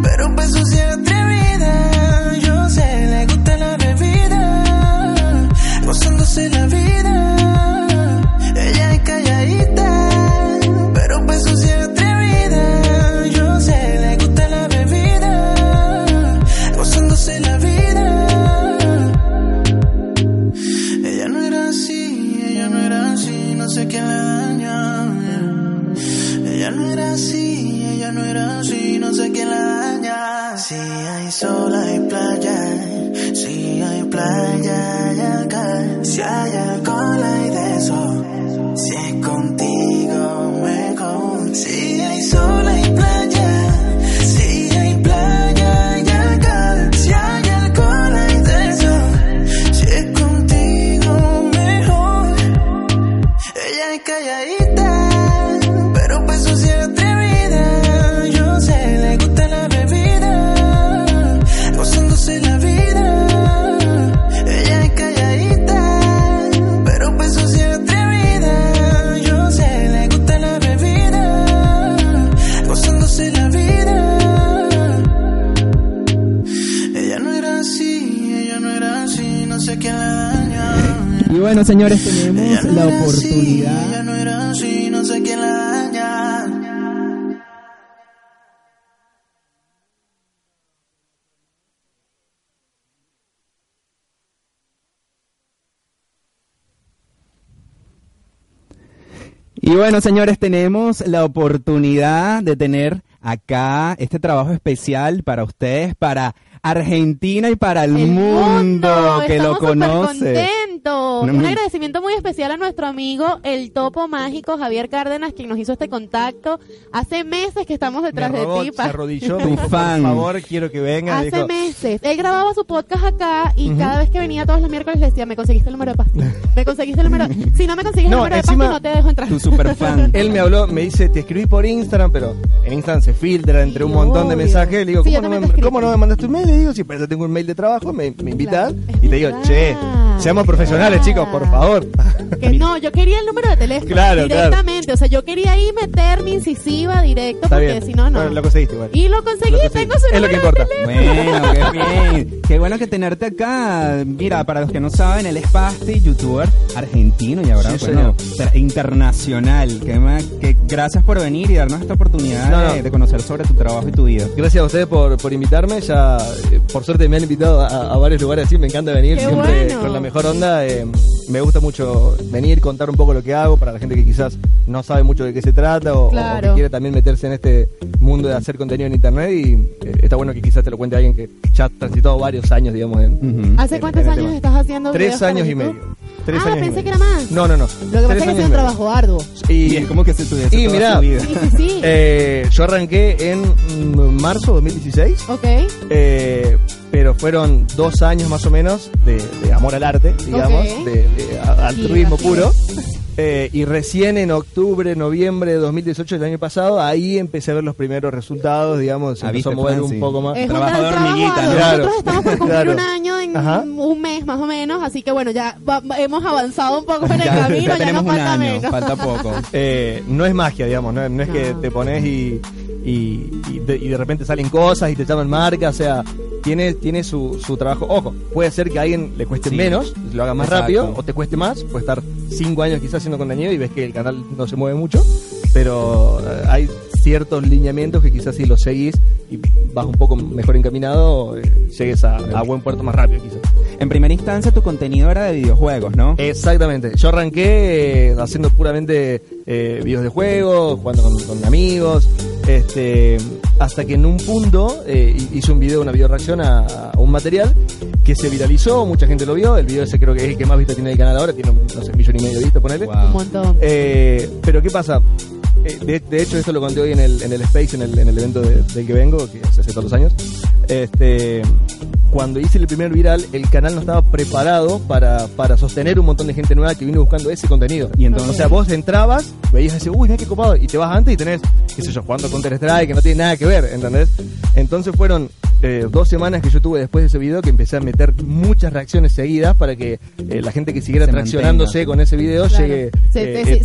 Pero un beso si era atrevida, yo sé, le gusta la bebida, gozándose la vida, ella es calladita. Pero un beso si era atrevida, yo sé, le gusta la bebida, Y bueno, señores, tenemos la oportunidad. Y bueno, señores, tenemos la oportunidad de tener acá este trabajo especial para ustedes, para Argentina y para el mundo que lo conoce. Estamos súper contentos. Un agradecimiento muy especial a nuestro amigo el Topo Mágico, Javier Cárdenas, quien nos hizo este contacto. Hace meses que estamos detrás de ti. Se arrodilló, tu fan. Por favor, quiero que venga. Hace meses. Él grababa su podcast acá y cada vez que venía todos los miércoles le decía, me conseguiste el número de Pasti. Me conseguiste el número. Si no me conseguiste el número de Pasti, no te dejo entrar. Tu super fan. Él me habló, me dice, te escribí por Instagram, pero en Instagram se filtra entre un montón de mensajes. Le digo, ¿cómo no me mandaste un mail? Le digo, si parece tengo un mail de trabajo, me invitas y te digo, che, seamos profesionales, chicos, por favor. Que no, yo quería el número de teléfono directamente, o sea, yo quería ahí meter mi incisiva directo, está porque si no, no. Bueno, lo conseguiste igual. Y lo conseguí, tengo su número. Es lo que importa. Bueno, qué bien. Qué bueno que tenerte acá. Mira, para los que no saben, él es Pasti, youtuber argentino y ahora internacional. Que gracias por venir y darnos esta oportunidad de conocer sobre tu trabajo y tu vida. Gracias a ustedes por invitarme. Ya por suerte me han invitado a varios lugares así, me encanta venir, qué siempre con la mejor onda, me gusta mucho venir, contar un poco lo que hago para la gente que quizás no sabe mucho de qué se trata o que quiere también meterse en este mundo de hacer contenido en internet y está bueno que quizás te lo cuente alguien que ya ha transitado varios años, digamos. ¿Hace cuántos años estás haciendo? 3 años y medio. Pensé que era más. No. Lo que pasa es que es un trabajo arduo. Y es como que se estudia. Y mira, sí. Yo arranqué en marzo de 2016. Ok. Pero fueron 2 años más o menos de amor al arte, digamos, de altruismo puro. Y recién en octubre, noviembre de 2018, el año pasado, ahí empecé a ver los primeros resultados, digamos, empezó a mover un poco más. Trabajo de hormiguita, ¿no? Nosotros estamos por cumplir un año en un mes más o menos, así que bueno, ya hemos avanzado un poco en el camino, ya nos falta menos. Falta poco. No es magia, digamos, no es que te pones y de repente salen cosas y te llaman marca, o sea, tiene su trabajo. Ojo, puede ser que a alguien le cueste menos, lo haga más rápido, o te cueste más, puede estar 5 años quizás haciendo contenido y ves que el canal no se mueve mucho, pero hay ciertos lineamientos que quizás si los seguís y vas un poco mejor encaminado, llegues a buen puerto más rápido quizás. En primera instancia tu contenido era de videojuegos, ¿no? Exactamente, yo arranqué haciendo puramente videos de juegos, jugando con amigos, hasta que en un punto hice una videoreacción a un material que se viralizó, mucha gente lo vio, el video ese creo que es el que más visto tiene el canal ahora, tiene, no sé, 1,5 millones de vistas, ponele. Wow. Un montón. Pero ¿qué pasa? De hecho, esto lo conté hoy en el Space, en el evento del que vengo, que se hace todos los años. Cuando hice el primer viral, el canal no estaba preparado para sostener un montón de gente nueva que vino buscando ese contenido. Y entonces, o sea, vos entrabas, veías ese, uy, mira qué copado, y te vas antes y tenés, qué sé yo, jugando Counter Strike, que no tiene nada que ver, ¿entendés? Entonces fueron 2 semanas que yo tuve después de ese video que empecé a meter muchas reacciones seguidas para que la gente que siguiera traccionándose con ese video llegue,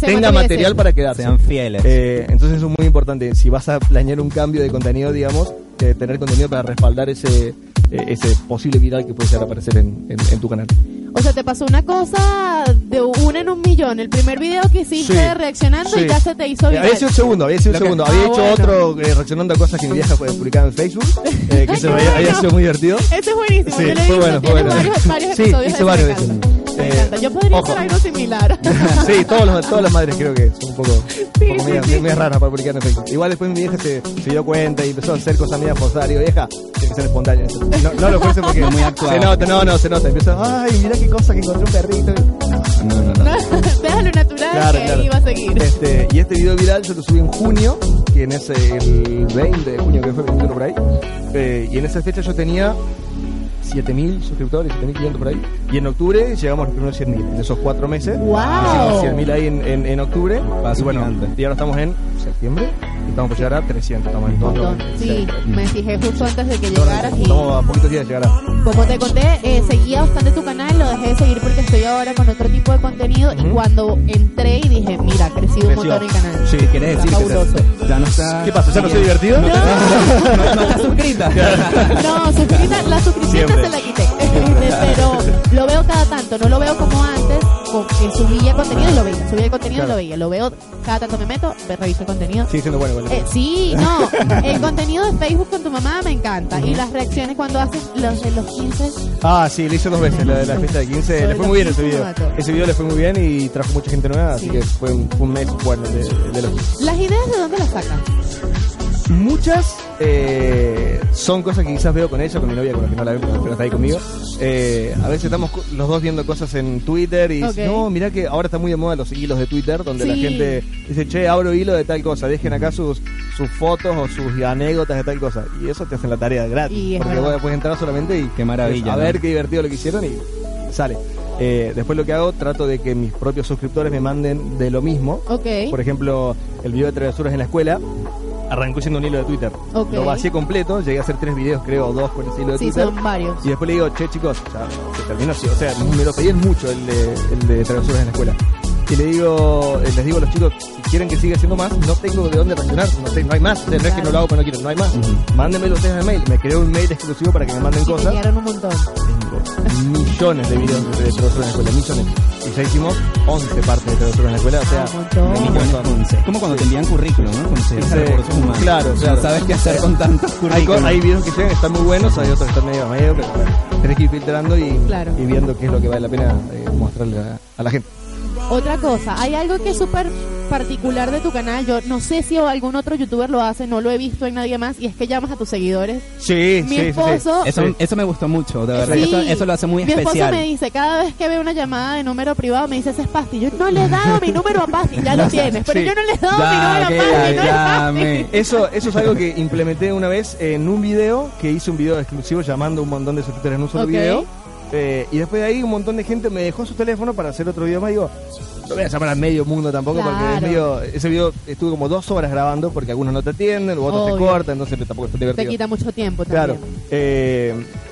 tenga material para quedarse. Sean fieles. Entonces eso es muy importante. Si vas a planear un cambio de contenido, digamos, tener contenido para respaldar ese posible viral que puede llegar a aparecer en tu canal. O sea, te pasó una cosa de 1 en 1,000,000. El primer video que hiciste reaccionando y ya se te hizo viral. Había sido segundo, otro reaccionando a cosas que mi vieja publicaba en Facebook, que se había sido muy divertido. Este es buenísimo, yo lo he visto, tiene varios episodios. Sí, hice varios de esos. Me encanta. Yo podría hacer algo similar. Sí, todas las madres creo que son un poco muy raras para publicar en Facebook. Igual después mi vieja se dio cuenta y empezó a hacer cosas mías forzadas. Digo, vieja, tiene que ser espontánea. No lo fuese porque es muy actual. Se nota. Empieza, ay, mira qué cosa que encontré un perrito. No. Déjalo natural, claro. Iba a seguir. Y este video viral yo lo subí en junio, que en ese el 20 de junio, que fue 21 por ahí. Y en esa fecha yo tenía 7.000 suscriptores, 7.500 por ahí. Y en octubre llegamos a los primeros 100.000 en esos 4 meses. ¡Wow! Hicimos 100.000 ahí en octubre. Y bueno, y ahora estamos en septiembre. Estamos por llegar a 300. Estamos en todo. Sí, me fijé justo antes de que llegaras. No, a poquitos días llegará. Como te conté, seguía bastante tu canal. Lo dejé de seguir porque estoy ahora con otro tipo de contenido. Y cuando entré y dije, mira, ha crecido un montón el canal. Sí, ¿querés decir que ya no está? ¿Qué pasa? ¿Ya no soy divertido? No, estás suscrita. No, suscrita, la suscripción se la quité. Pero lo veo cada tanto, no lo veo como antes, porque subía contenido y lo veía, claro. Lo veo, cada tanto me meto, reviso el contenido. Sí, siendo bueno. Sí, no, el contenido de Facebook con tu mamá me encanta, y las reacciones cuando haces los de los 15. Ah, sí, lo hice dos veces, la de la fiesta de 15, le fue muy bien ese video. Ese video le fue muy bien y trajo mucha gente nueva, así que fue un mes bueno de los 15. ¿Las ideas de dónde las sacas? Muchas son cosas que quizás veo con ella, con mi novia, con la que no la veo, pero no está ahí conmigo. A veces estamos los dos viendo cosas en Twitter y dicen, no, mirá que ahora está muy de moda los hilos de Twitter, donde la gente dice, che, abro hilo de tal cosa, dejen acá sus fotos o sus anécdotas de tal cosa. Y eso te hacen la tarea gratis, porque vos puedes entrar solamente y qué maravilla, a ver qué divertido lo que hicieron y sale. Después lo que hago, trato de que mis propios suscriptores me manden de lo mismo. Por ejemplo, el video de travesuras en la escuela arrancó siendo un hilo de Twitter. Lo vacié completo, llegué a hacer 3 videos, creo, o 2 con ese hilo de Twitter. Sí, son varios. Y después le digo, che, chicos, ya se terminó así. O sea, me lo pedían mucho el de travesuras en la escuela. Y les digo a los chicos, si quieren que siga haciendo más, no tengo de dónde reaccionar, no hay más. No es que no lo hago, pero no quiero, no hay más. Mándenme los test de mail. Me creé un mail exclusivo para que me manden cosas. Me llegaron un montón. Tengo millones de videos de travesuras en la escuela, millones. Y ya hicimos 11 partes de travesuras en la escuela, o sea, es como cuando te envían currículum, ¿no? Cuando se claro. Sabes qué hacer con tantos currículum. Hay videos que llegan, están muy buenos, hay otros que están medio a medio, pero tenés que ir filtrando y viendo qué es lo que vale la pena mostrarle a la gente. Otra cosa, hay algo que es súper particular de tu canal, yo no sé si algún otro youtuber lo hace, no lo he visto en nadie más, y es que llamas a tus seguidores. Sí, mi esposo, sí. Eso me gustó mucho, de verdad, eso lo hace muy especial. Mi esposo me dice, cada vez que ve una llamada de número privado, me dice, ese es Pasti. Yo no le he dado mi número a Pasti, ya lo tienes, pero yo no le he dado mi número a Pasti, no es Pasti. Eso es algo que implementé una vez en un video, que hice un video exclusivo llamando a un montón de suscriptores en un solo video. Y después de ahí un montón de gente me dejó su teléfono para hacer otro video más. Digo, no voy a llamar a medio mundo tampoco, porque ese video estuve como 2 horas grabando, porque algunos no te atienden, otros te cortan, entonces tampoco está divertido. Te quita mucho tiempo también. Claro,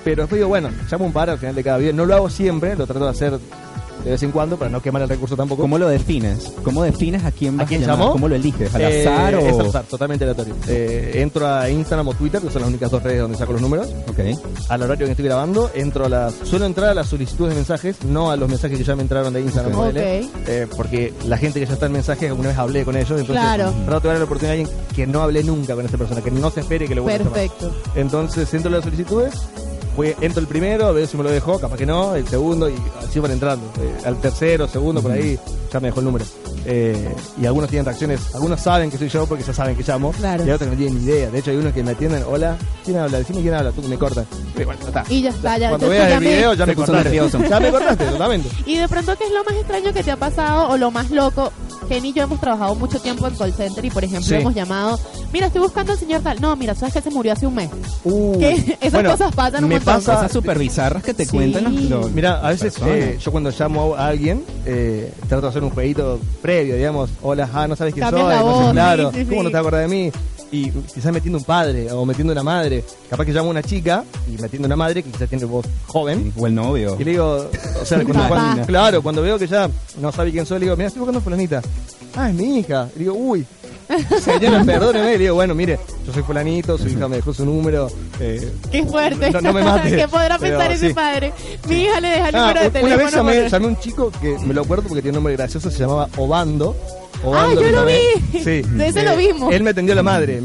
pero después digo, bueno, llamo un par al final de cada video. No lo hago siempre, lo trato de hacer de vez en cuando para no quemar el recurso tampoco. ¿Cómo lo defines? ¿Cómo defines a quién vas a llamar? ¿Llamó? ¿Cómo lo eliges? ¿Al azar o...? Es al azar, totalmente aleatorio. Entro a Instagram o Twitter, que son las únicas 2 redes donde saco los números. Al horario que estoy grabando, suelo entrar a las solicitudes de mensajes, no a los mensajes que ya me entraron de Instagram. Porque la gente que ya está en mensajes, alguna vez hablé con ellos, entonces trato de dar la oportunidad a alguien que no hablé nunca con esa persona, que no se espere que le vuelva a llamar. Entonces, entro a las solicitudes... entro el primero, a ver si me lo dejó, capaz que no, el segundo, y así van entrando. Al tercero, segundo, por ahí, ya me dejó el número. Y algunos tienen reacciones, algunos saben que soy yo porque ya saben que llamo, y otros no tienen ni idea. De hecho, hay unos que me atienden, hola, ¿quién habla? Decime quién habla, tú me cortas. Y ya está, ya. Cuando veas el video, ya me cortaste. Ya me cortaste, totalmente. Y de pronto, ¿qué es lo más extraño que te ha pasado o lo más loco? Kenny y yo hemos trabajado mucho tiempo en call center y, por ejemplo, hemos llamado, mira, estoy buscando al señor tal. No, mira, sabes que se murió hace un mes. Esas cosas pasan un montón. Cosas súper bizarras que te cuentan. Mira, a veces yo cuando llamo a alguien, trato de hacer un jueguito previo, digamos, hola, no sabes quién soy, claro, ¿cómo no te acordás de mí? Y quizás metiendo un padre o metiendo una madre. Capaz que llamo a una chica y metiendo una madre que quizás tiene voz joven. O el novio. Y le digo, o sea, cuando veo que ya no sabe quién soy, le digo, mira, estoy buscando a fulanita. Ah, es mi hija. Le digo, uy. Señora, perdóneme. Le digo, bueno, mire, yo soy fulanito, su hija me dejó su número. Qué fuerte. No me mates. ¿Qué podrá pensar ese padre? Mi hija le deja el número de teléfono. Una vez llamé a un chico que me lo acuerdo porque tiene un nombre gracioso, se llamaba Obando. Obando, yo lo vi. Sí. De ese lo vimos. Él me atendió la madre.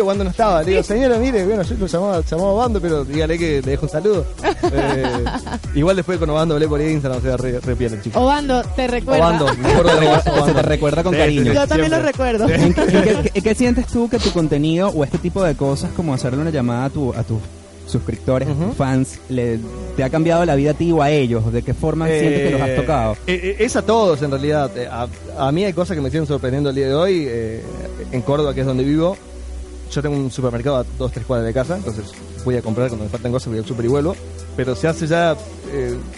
Obando no estaba. Le digo, señora, mire, bueno, yo lo llamaba Obando, pero dígale que le dejo un saludo. Igual después con Obando hablé por Instagram, o sea, re piel el chico. Obando, te recuerda. Obando, te recuerda con cariño. Yo también lo recuerdo. ¿Qué sientes tú que tu contenido o este tipo de cosas, como hacerle una llamada a tus suscriptores, a tus fans, te ha cambiado la vida a ti o a ellos? ¿De qué forma sientes que los has tocado? Es a todos, en realidad. A mí hay cosas que me siguen sorprendiendo el día de hoy. En Córdoba, que es donde vivo, yo tengo un supermercado a 2-3 cuadras de casa, entonces voy a comprar cuando me faltan cosas, voy al super y vuelvo. Pero se hace ya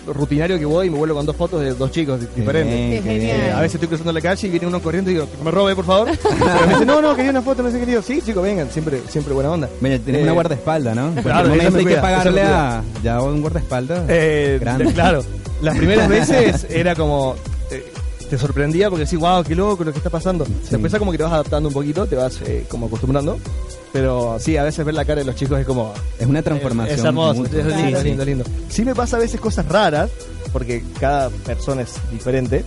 rutinario que voy y me vuelvo con 2 fotos de 2 chicos diferentes. A veces estoy cruzando la calle y viene uno corriendo y digo, me robe, por favor. Pero me dice, no, quería una foto, no sé qué. Digo, sí, chicos, vengan, siempre buena onda. Mira, tenés una guardaespaldas, ¿no? Claro, hay que pagarle a... Ya un guardaespaldas grande. Claro, las primeras veces era como... te sorprendía porque decís, wow, qué loco lo que está pasando. Después como que te vas adaptando un poquito, te vas como acostumbrando. Pero sí, a veces ver la cara de los chicos es como... Es una transformación. Es hermoso, es lindo, lindo. Sí me pasa a veces cosas raras. porque cada persona es diferente.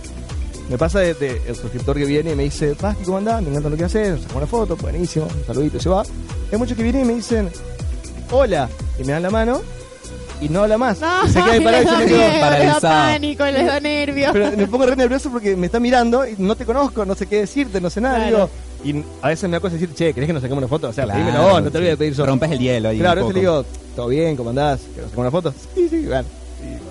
Me pasa el suscriptor que viene y me dice, Pasti, ¿cómo andás? Me encanta lo que haces, nos sacamos una foto, buenísimo, un saludito, se va. Hay muchos que vienen y me dicen, hola, y me dan la mano y no habla más. No, y se queda parado y yo me quedo paralizado. Pánico, les da nervios. Pero me pongo re nervioso porque me está mirando y no te conozco, no sé qué decirte, no sé nada. Claro. Digo, y a veces me da cosa decir, che, ¿querés que nos saquemos una foto? O sea, claro, dímelo vos, no te olvides de pedir yo. Rompes el hielo ahí. Claro, a veces le digo, ¿todo bien? ¿Cómo andás? ¿Que nos saquemos una foto? Sí, claro.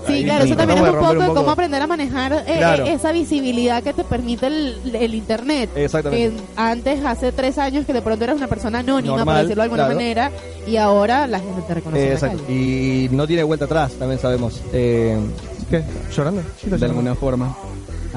Sí, claro, eso también es un poco cómo aprender a manejar esa visibilidad que te permite el internet. Exactamente. Antes, hace 3 años, que de pronto eras una persona anónima, normal, por decirlo de alguna manera, y ahora la gente te reconoce. Exacto. Calle. Y no tiene vuelta atrás, también sabemos. ¿Qué? ¿Llorando? Sí, de alguna forma.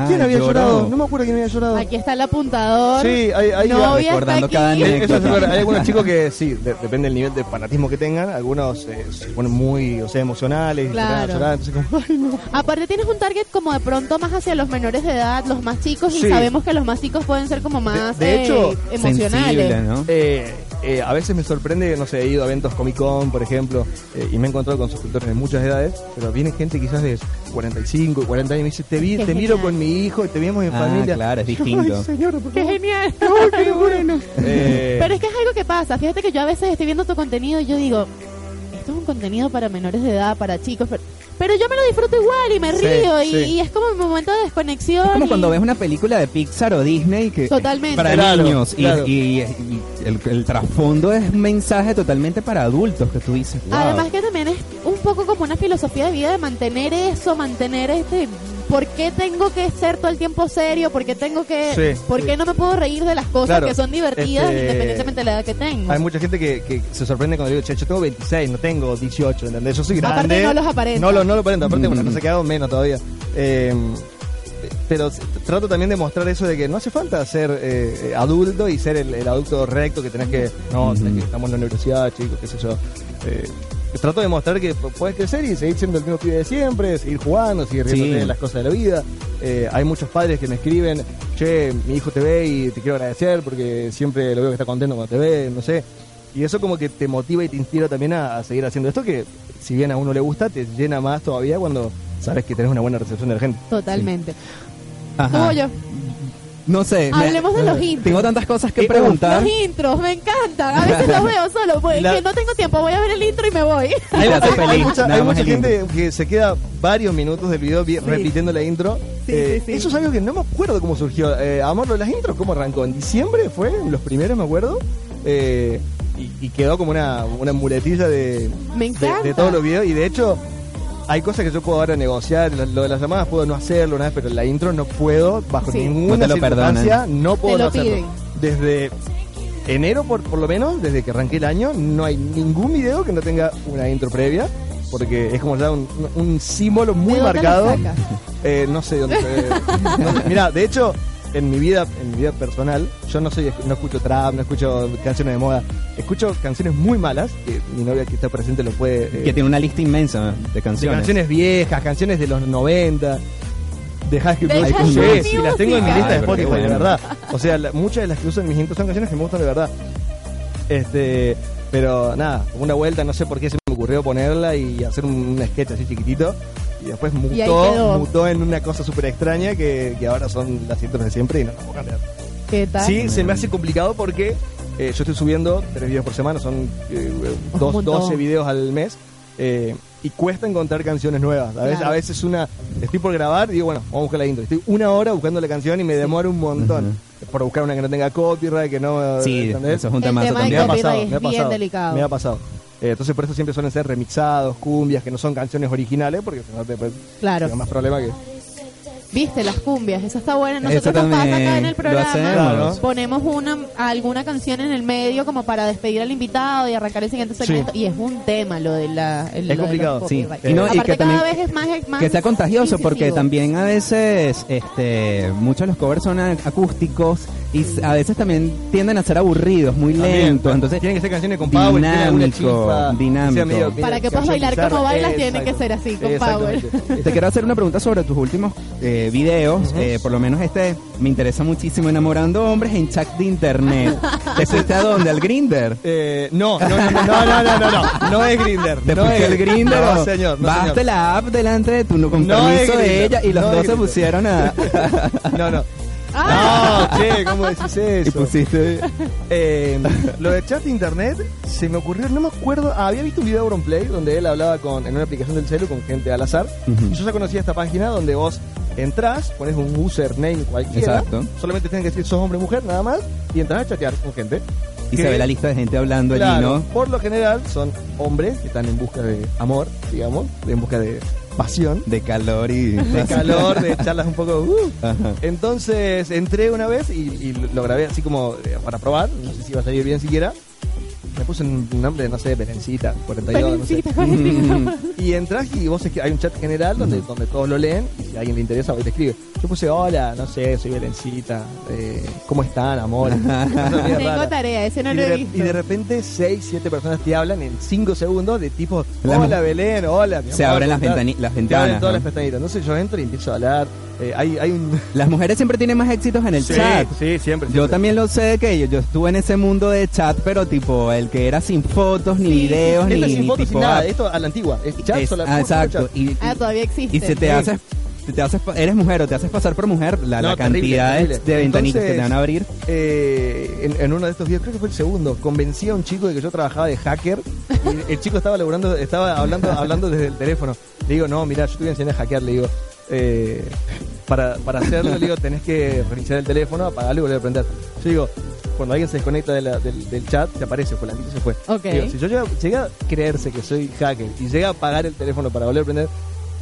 ¿Quién había llorado? No me acuerdo quién había llorado. Aquí está el apuntador. Sí, ahí no recordando cada anécdota. Hay algunos chicos que sí, depende del nivel de fanatismo que tengan. Algunos se ponen muy, emocionales. Claro. Llorar, entonces como, ay, no. Aparte tienes un target como de pronto más hacia los menores de edad, los más chicos, sí. Y sabemos que los más chicos pueden ser como más de hecho, emocionales. Sensible, ¿no? A veces me sorprende, no sé, he ido a eventos Comic Con, por ejemplo, y me he encontrado con suscriptores de muchas edades, pero viene gente quizás de 45, 40 años y me dice, te miro con mi hijo y te vimos en familia. Claro, es distinto. Ay, señora, por favor. ¡Qué genial! ¡Ay, qué bueno! Pero es que es algo que pasa. Fíjate que yo a veces estoy viendo tu contenido y yo digo, esto es un contenido para menores de edad, para chicos, pero yo me lo disfruto igual y me río y es como un momento de desconexión. Es como cuando ves una película de Pixar o Disney que totalmente para niños y el trasfondo es un mensaje totalmente para adultos que tú dices. Wow. Además que también es un poco como una filosofía de vida de mantener eso, ¿por qué tengo que ser todo el tiempo serio? ¿Por qué tengo que por qué no me puedo reír de las cosas que son divertidas independientemente de la edad que tengo? Hay mucha gente que se sorprende cuando digo, che, yo tengo 26, no tengo 18, ¿entendés? Yo soy grande. Aparte no los aparento. No lo aparento, aparte bueno, no se quedado menos todavía. Pero trato también de mostrar eso de que no hace falta ser adulto y ser el adulto recto que tenés que... No, tenés que estamos en la universidad, chicos, qué sé yo... Trato de mostrar que puedes crecer y seguir siendo el mismo pibe de siempre, seguir jugando, seguir riéndote de las cosas de la vida. Hay muchos padres que me escriben, che, mi hijo te ve y te quiero agradecer porque siempre lo veo que está contento cuando te ve, no sé. Y eso como que te motiva y te inspira también a seguir haciendo esto que, si bien a uno le gusta, te llena más todavía cuando sabes que tenés una buena recepción de la gente. Totalmente. Sí. Ajá. Yo. No sé. Hablemos de los intros. Tengo tantas cosas que preguntar. Los intros, me encantan. A veces los veo solo. Que no tengo tiempo, voy a ver el intro y me voy. Hay mucha gente que se queda varios minutos del video repitiendo la intro. Sí. Eso es algo que no me acuerdo cómo surgió. Amor, lo de las intros, ¿cómo arrancó? En diciembre fue, los primeros me acuerdo. Y quedó como una muletilla de todos los videos. Y de hecho... Hay cosas que yo puedo ahora negociar, lo de las llamadas puedo no hacerlo, nada, pero la intro no puedo, bajo ninguna circunstancia, no puedo no hacerlo. Piden. Desde enero, por lo menos, desde que arranqué el año, no hay ningún video que no tenga una intro previa, porque es como ya un símbolo muy marcado. No sé dónde. Mirá, de hecho... En mi vida personal, yo no escucho trap, no escucho canciones de moda. Escucho canciones muy malas, que mi novia que está presente lo puede... que tiene una lista inmensa de canciones. De canciones viejas, canciones de los 90, de High School Musical. Y las tengo en mi lista de Spotify, de verdad. O sea, muchas de las que uso en mis intros son canciones que me gustan de verdad. Pero nada, una vuelta, no sé por qué se me ocurrió ponerla y hacer un sketch así chiquitito. Y después mutó en una cosa súper extraña que ahora son las intros de siempre y no las puedo cambiar. ¿Qué tal? Sí, se me hace complicado porque yo estoy subiendo 3 videos por semana, son 12 videos al mes y cuesta encontrar canciones nuevas. A veces estoy por grabar y digo, bueno, vamos a buscar la intro. Estoy 1 hora buscando la canción y me demoro un montón. Por buscar una que no tenga copyright, que no... Sí, ¿entendés? Eso es un tema totalmente. Me ha pasado. Me ha pasado. Entonces por eso siempre suelen ser remixados, cumbias, que no son canciones originales, porque si no tengo más problema que... Viste, las cumbias, eso está bueno. Nosotros nos pasa acá en el programa, ponemos alguna canción en el medio como para despedir al invitado y arrancar el siguiente segmento, y es un tema lo de la... Es complicado, sí. Y que cada vez es más que sea contagioso, porque también a veces muchos de los covers son acústicos, y a veces también tienden a ser aburridos, muy lentos. Entonces tienen que ser canciones con power, dinámico. Para que puedas bailar como bailas, tiene que ser así, con power. Te quiero hacer una pregunta sobre tus últimos videos, por lo menos este me interesa muchísimo, enamorando hombres en chat de internet. ¿Te fuiste a dónde? ¿Al Grindr? No. No es Grindr. ¿Te fuiste al Grindr? No, señor. Bajaste la app delante de tu, con permiso de ella, y los dos se pusieron a... No, che, ¿cómo decís eso? Y pusiste... lo de chat de internet se me ocurrió, no me acuerdo... había visto un video de Auronplay donde él hablaba con, en una aplicación del celu, con gente al azar. Yo ya conocía esta página donde vos entrás, pones un username cualquiera. Exacto. Solamente tenés que decir sos hombre o mujer, nada más, y entras a chatear con gente. Y se ve la lista de gente hablando allí, ¿no? Por lo general son hombres que están en busca de amor, digamos, en busca de... pasión. De calor y... de calor, de charlas un poco... Entonces entré una vez y lo grabé así como para probar. No sé si iba a salir bien siquiera. Me puse un nombre, no sé, Berencita, 42, no sé. Y entras y vos hay un chat general donde todos lo leen y si a alguien le interesa, te escribe. Yo puse, hola, no sé, soy Berencita, ¿cómo están, amor? Tengo tarea, ese no lo he visto. Y de repente 6, 7 personas te hablan en 5 segundos de tipo, hola Belén, hola. Se abren las ventanas. Se abren todas las ventanitas. Entonces yo entro y empiezo a hablar. Las mujeres siempre tienen más éxitos en el chat. Sí, siempre. Yo también lo sé, que yo estuve en ese mundo de chat, pero tipo el que era sin fotos, ni videos, ni sin fotos, sin nada. Esto a la antigua, es chat. Exacto. Todavía existe. Y se te hace... eres mujer o te haces pasar por mujer, la cantidad terrible de ventanitas que te van a abrir. En uno de estos días, creo que fue el segundo, convencí a un chico de que yo trabajaba de hacker. Y el chico estaba laburando, estaba hablando desde el teléfono. Le digo, no, mira, yo te voy a enseñar a hackear. Le digo, para hacerlo, le digo, tenés que reiniciar el teléfono, apagarlo y volver a prender. Yo digo, cuando alguien se desconecta del chat, te aparece, fulanito se fue. Okay. Digo, si yo llegué a creerse que soy hacker y llega a apagar el teléfono para volver a prender,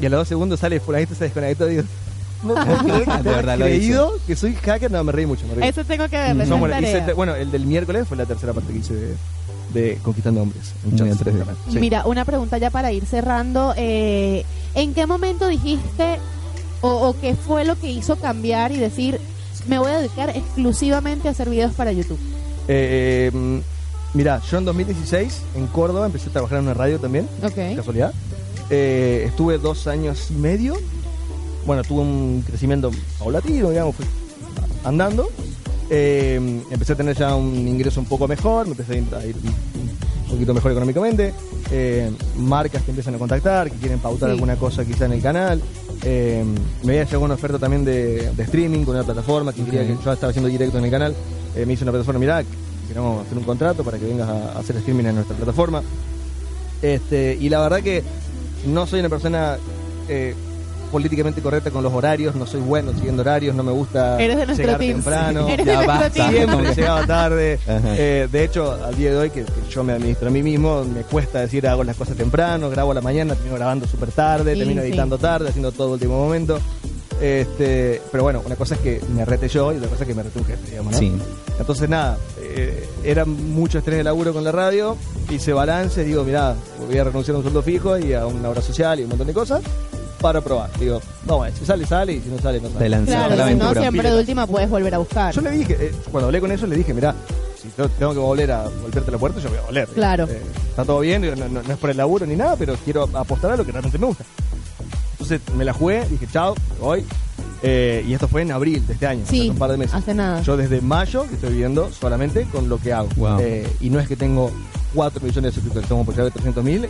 y a los 2 segundos sale fulanito, se desconectó, digo, ¿de verdad creído que soy hacker? No, me reí mucho, Eso tengo que ver, bueno, el del miércoles fue la tercera parte que hice de Conquistando Hombres. Mira, una pregunta ya para ir cerrando. ¿En qué momento dijiste o qué fue lo que hizo cambiar y decir, me voy a dedicar exclusivamente a hacer videos para YouTube? Mira, yo en 2016, en Córdoba, empecé a trabajar en una radio también, casualidad. Estuve 2 años y medio. Bueno, tuve un crecimiento paulatino, digamos, fui andando. Empecé a tener ya un ingreso un poco mejor, me empecé a ir un poquito mejor económicamente. Marcas que empiezan a contactar, que quieren pautar alguna cosa quizá en el canal. Me había llegado una oferta también de streaming con una plataforma que quería, que yo estaba haciendo directo en el canal. Me hizo una plataforma, mirá, queremos hacer un contrato para que vengas a hacer streaming en nuestra plataforma. Y la verdad que no soy una persona políticamente correcta con los horarios, no soy bueno siguiendo horarios, no me gusta llegar temprano, siempre llegaba tarde. De hecho, al día de hoy, que yo me administro a mí mismo, me cuesta decir hago las cosas temprano, grabo a la mañana, termino grabando súper tarde, termino editando tarde, haciendo todo último momento. Pero bueno, una cosa es que me rete yo y otra cosa es que me rete un jefe, digamos, ¿no? Sí. Entonces nada, era mucho estrés de laburo con la radio, hice balances, digo, mirá, voy a renunciar a un sueldo fijo y a una obra social y un montón de cosas para probar. Digo, no, si sale, sale, y si no sale, no sale. Te lanzas, claro, la aventura. Si no, siempre de última puedes volver a buscar. Yo le dije, cuando hablé con ellos, le dije, mirá, si tengo que volver a golpearte la puerta, yo voy a volver. Claro. Está todo bien, digo, no es por el laburo ni nada, pero quiero apostar a lo que realmente me gusta. Entonces me la jugué, dije chao, voy. Y esto fue en abril de este año, hace un par de meses. Hace nada. Yo desde mayo estoy viviendo solamente con lo que hago. Wow. Y no es que tengo 4 millones de suscriptores, tengo por llegar de 300.000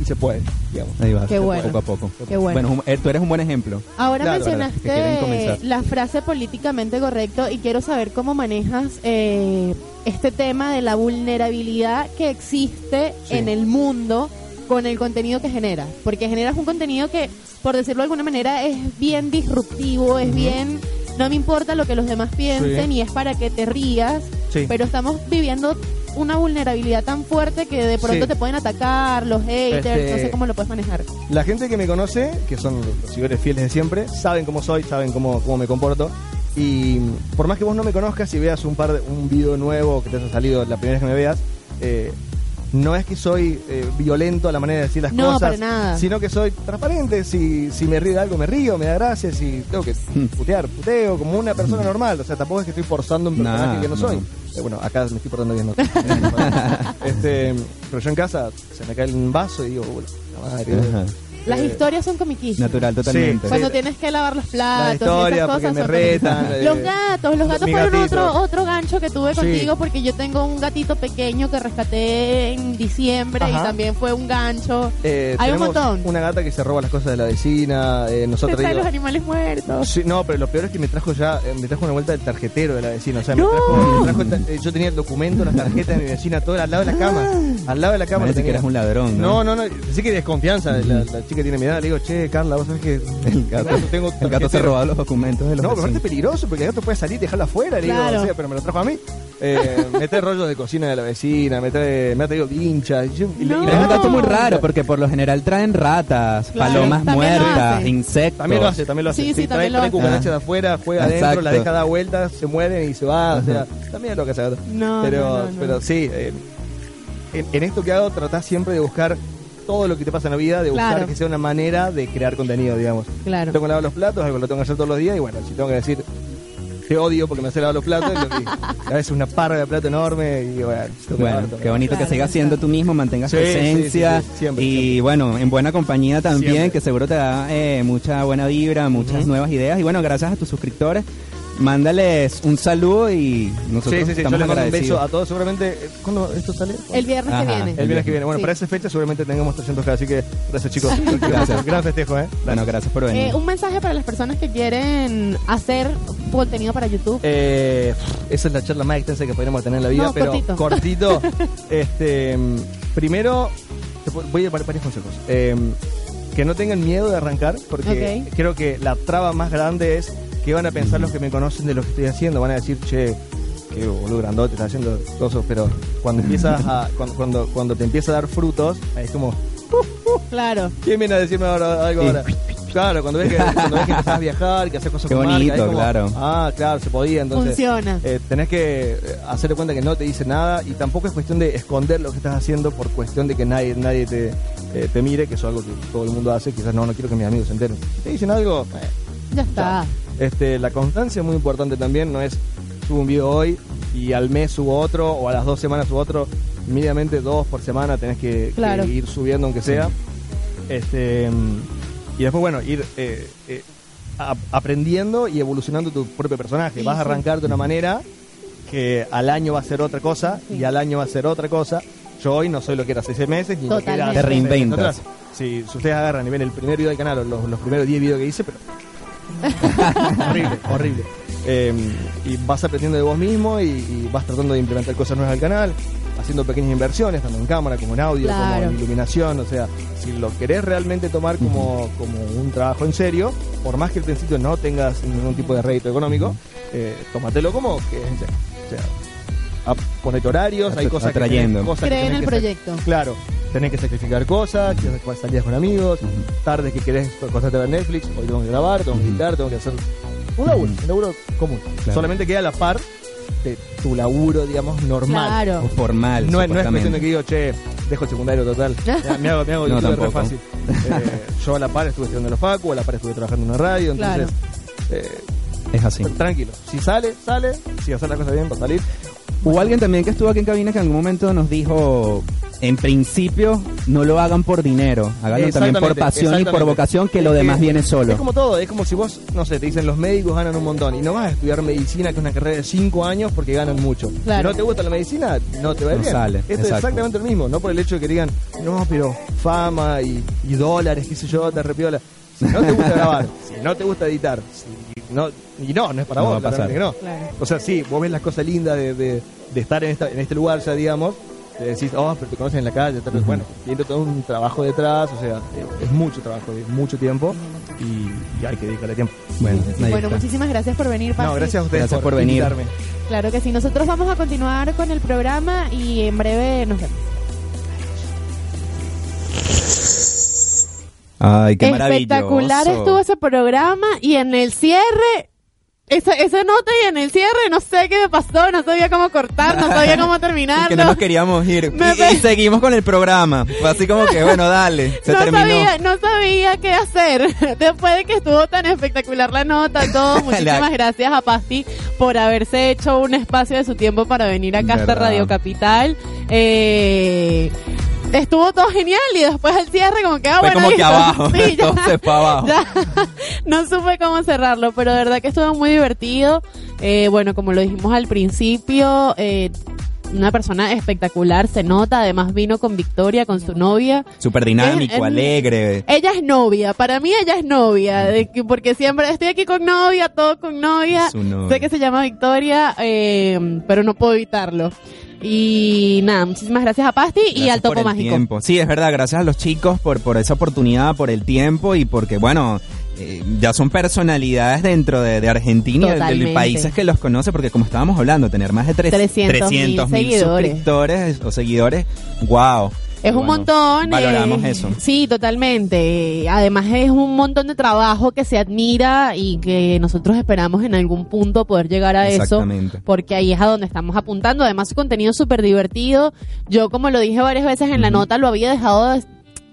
y se puede, digamos. Ahí va, poco a poco. Qué bueno. Tú eres un buen ejemplo. Ahora mencionaste la frase políticamente correcto y quiero saber cómo manejas este tema de la vulnerabilidad que existe en el mundo con el contenido que generas, porque generas un contenido que, por decirlo de alguna manera, es bien disruptivo, es bien, no me importa lo que los demás piensen y es para que te rías, pero estamos viviendo una vulnerabilidad tan fuerte que de pronto te pueden atacar, los haters, no sé cómo lo puedes manejar. La gente que me conoce, que son los seguidores fieles de siempre, saben cómo soy, saben cómo me comporto, y por más que vos no me conozcas y veas un video nuevo que te haya salido la primera vez que me veas, no es que soy violento a la manera de decir las cosas, para nada, sino que soy transparente. Si me río de algo, me río, me da gracia. Si tengo que putear, puteo como una persona normal. O sea, tampoco es que estoy forzando un personaje que no soy. Bueno, acá me estoy portando bien. Pero yo en casa se me cae un vaso y digo, bueno, la madre. Las historias son comiquillas. Natural, totalmente. Sí, cuando tienes que lavar los platos, las historias, esas cosas me retan. Los gatos fueron otro gancho que tuve contigo, porque yo tengo un gatito pequeño que rescaté en diciembre. Ajá. Y también fue un gancho. Hay un montón. Una gata que se roba las cosas de la vecina. Nosotros trae los animales muertos. Sí, no, pero lo peor es que me trajo una vuelta del tarjetero de la vecina. O sea, me trajo, yo tenía el documento, las tarjetas de mi vecina, todo al lado de la cama. Al lado de la cama. Parece que eras un ladrón. No, pensé que desconfianza. La chica tiene mi edad, le digo, che, Carla, vos sabés que el gato se robaba los documentos de los vecinos. No, pero es peligroso porque el gato puede salir y dejarlo afuera. Le digo, o sea, pero me lo trajo a mí. Me trae rollos de cocina de la vecina, me ha traído hinchas. Y la gata está muy raro porque por lo general traen ratas, palomas muertas, insectos. También lo hace. Sí, trae cucarachas de afuera, juega adentro, la deja dar vueltas, se mueren y se va. O sea, también es lo que hace gato. Pero sí, en esto que hago tratás siempre de buscar todo lo que te pasa en la vida, de buscar que sea una manera de crear contenido, digamos. Claro. Tengo que lavar los platos, algo lo tengo que hacer todos los días, y bueno, si tengo que decir, te odio porque me hace lavar los platos, y a veces una parra de plato enorme, y bueno qué bonito que sigas siendo tú mismo, mantengas tu esencia, sí, siempre. Bueno, en buena compañía también, siempre. Que seguro te da mucha buena vibra, muchas nuevas ideas, y bueno, gracias a tus suscriptores. Mándales un saludo y nosotros estamos yo les mando un beso a todos. Seguramente, ¿cuándo esto sale? El viernes que viene. El viernes que viene. Bueno, para esa fecha seguramente tengamos 300K, así que gracias, chicos. Gracias. Gran festejo, ¿eh? Bueno, gracias por venir. Un mensaje para las personas que quieren hacer contenido para YouTube. Esa es la charla más extensa que podríamos tener en la vida, pero cortito. Primero, voy a dar varios consejos. Que no tengan miedo de arrancar, porque creo que la traba más grande es que van a pensar los que me conocen de lo que estoy haciendo. Van a decir, che, qué boludo grandote, estás haciendo cosas. Pero cuando empiezas cuando te empieza a dar frutos, es como, claro. ¿Quién viene a decirme algo ahora? Claro, cuando ves que empezás a viajar, que haces cosas con marca, es como, claro. Ah, claro, se podía, entonces. Funciona. Tenés que hacerte cuenta que no te dice nada, y tampoco es cuestión de esconder lo que estás haciendo por cuestión de que nadie te mire, que eso es algo que todo el mundo hace. Quizás no quiero que mis amigos se enteren. ¿Te dicen algo? Ya está. La constancia es muy importante también. No es subo un video hoy y al mes subo otro, o a las 2 semanas subo otro. Mínimamente 2 por semana tenés que ir subiendo, aunque sea. Y después, bueno, ir aprendiendo y evolucionando tu propio personaje. Vas a arrancar de una manera que al año va a ser otra cosa, y al año va a ser otra cosa. Yo hoy no soy lo que era hace 6 meses, ni lo que era hace 6 meses. Si ustedes agarran y ven el primer video del canal, o los primeros 10 videos que hice, pero horrible. Y vas aprendiendo de vos mismo, y vas tratando de implementar cosas nuevas al canal, haciendo pequeñas inversiones, tanto en cámara como en audio, como en iluminación. O sea, si lo querés realmente tomar como un trabajo en serio, por más que al principio no tengas ningún tipo de rédito económico, tómatelo como que en serio. O sea, ponete horarios, hay cosas atrayendo. Cree en el proyecto. Claro. Tenés que sacrificar cosas, que salías con amigos, tardes que querés acostarte a ver Netflix, hoy tengo que grabar, tengo que editar, tengo que hacer un laburo común. Claro. Solamente queda a la par de tu laburo, digamos, normal. Claro. O formal. No es cuestión de que digo, che, dejo el secundario total. Me hago YouTube re fácil. Yo a la par estuve estudiando en la facu, a la par estuve trabajando en una radio, entonces. Claro. Es así. Tranquilo. Si sale, si hacer las cosas bien, va a salir. Hubo alguien también que estuvo aquí en cabina que en algún momento nos dijo, en principio, no lo hagan por dinero, háganlo también por pasión y por vocación, que lo demás viene solo. Es como todo, es como si vos, no sé, te dicen los médicos ganan un montón, y no vas a estudiar medicina, que es una carrera de 5 años, porque ganan mucho. Claro. Si no te gusta la medicina, no te va bien. Sale. Esto es exactamente lo mismo, no por el hecho de que digan, no, pero fama y dólares, qué sé yo, te repiola. Si no te gusta grabar, si no te gusta editar, no es para vos, va a pasar. Que no. Claro. O sea, sí, vos ves las cosas lindas de estar en este lugar ya, digamos. Te decís, pero te conocen en la calle, tal vez. Bueno, tiene todo un trabajo detrás, o sea, es mucho trabajo, es mucho tiempo, y hay que dedicarle tiempo. Bueno, muchísimas gracias por venir, Pasti. No, gracias a ustedes por venir. Invitarme. Claro que sí, nosotros vamos a continuar con el programa y en breve nos vemos. Ay, qué maravilloso. Espectacular estuvo ese programa, y en el cierre, esa nota, y en el cierre no sé qué me pasó, no sabía cómo cortar, no sabía cómo terminar. Que no nos queríamos ir. Y seguimos con el programa. Fue así como que, bueno, dale, se terminó. No sabía qué hacer. Después de que estuvo tan espectacular la nota, todo, muchísimas gracias a Pasti por haberse hecho un espacio de su tiempo para venir acá hasta Radio Capital. estuvo todo genial y después el cierre como que, bueno, como listo. Que abajo, sí, ya, entonces para abajo. Ya, no supe cómo cerrarlo, pero de verdad que estuvo muy divertido. Bueno, como lo dijimos al principio, una persona espectacular, se nota. Además vino con Victoria, con su novia. Súper dinámico, alegre. Ella es novia, para mí ella es novia, porque siempre estoy aquí con novia, todo con novia. Sé que se llama Victoria, pero no puedo evitarlo. Y nada, muchísimas gracias a Pasti y al Topo Mágico. Tiempo. Sí, es verdad, gracias a los chicos por esa oportunidad, por el tiempo y porque, bueno... ya son personalidades dentro de Argentina y de países que los conoce, porque como estábamos hablando, tener más de 300.000 suscriptores o seguidores, wow. Es un montón. Valoramos eso. Sí, totalmente. Además es un montón de trabajo que se admira y que nosotros esperamos en algún punto poder llegar a eso. Porque ahí es a donde estamos apuntando. Además su contenido es súper divertido. Yo, como lo dije varias veces en la nota, lo había dejado...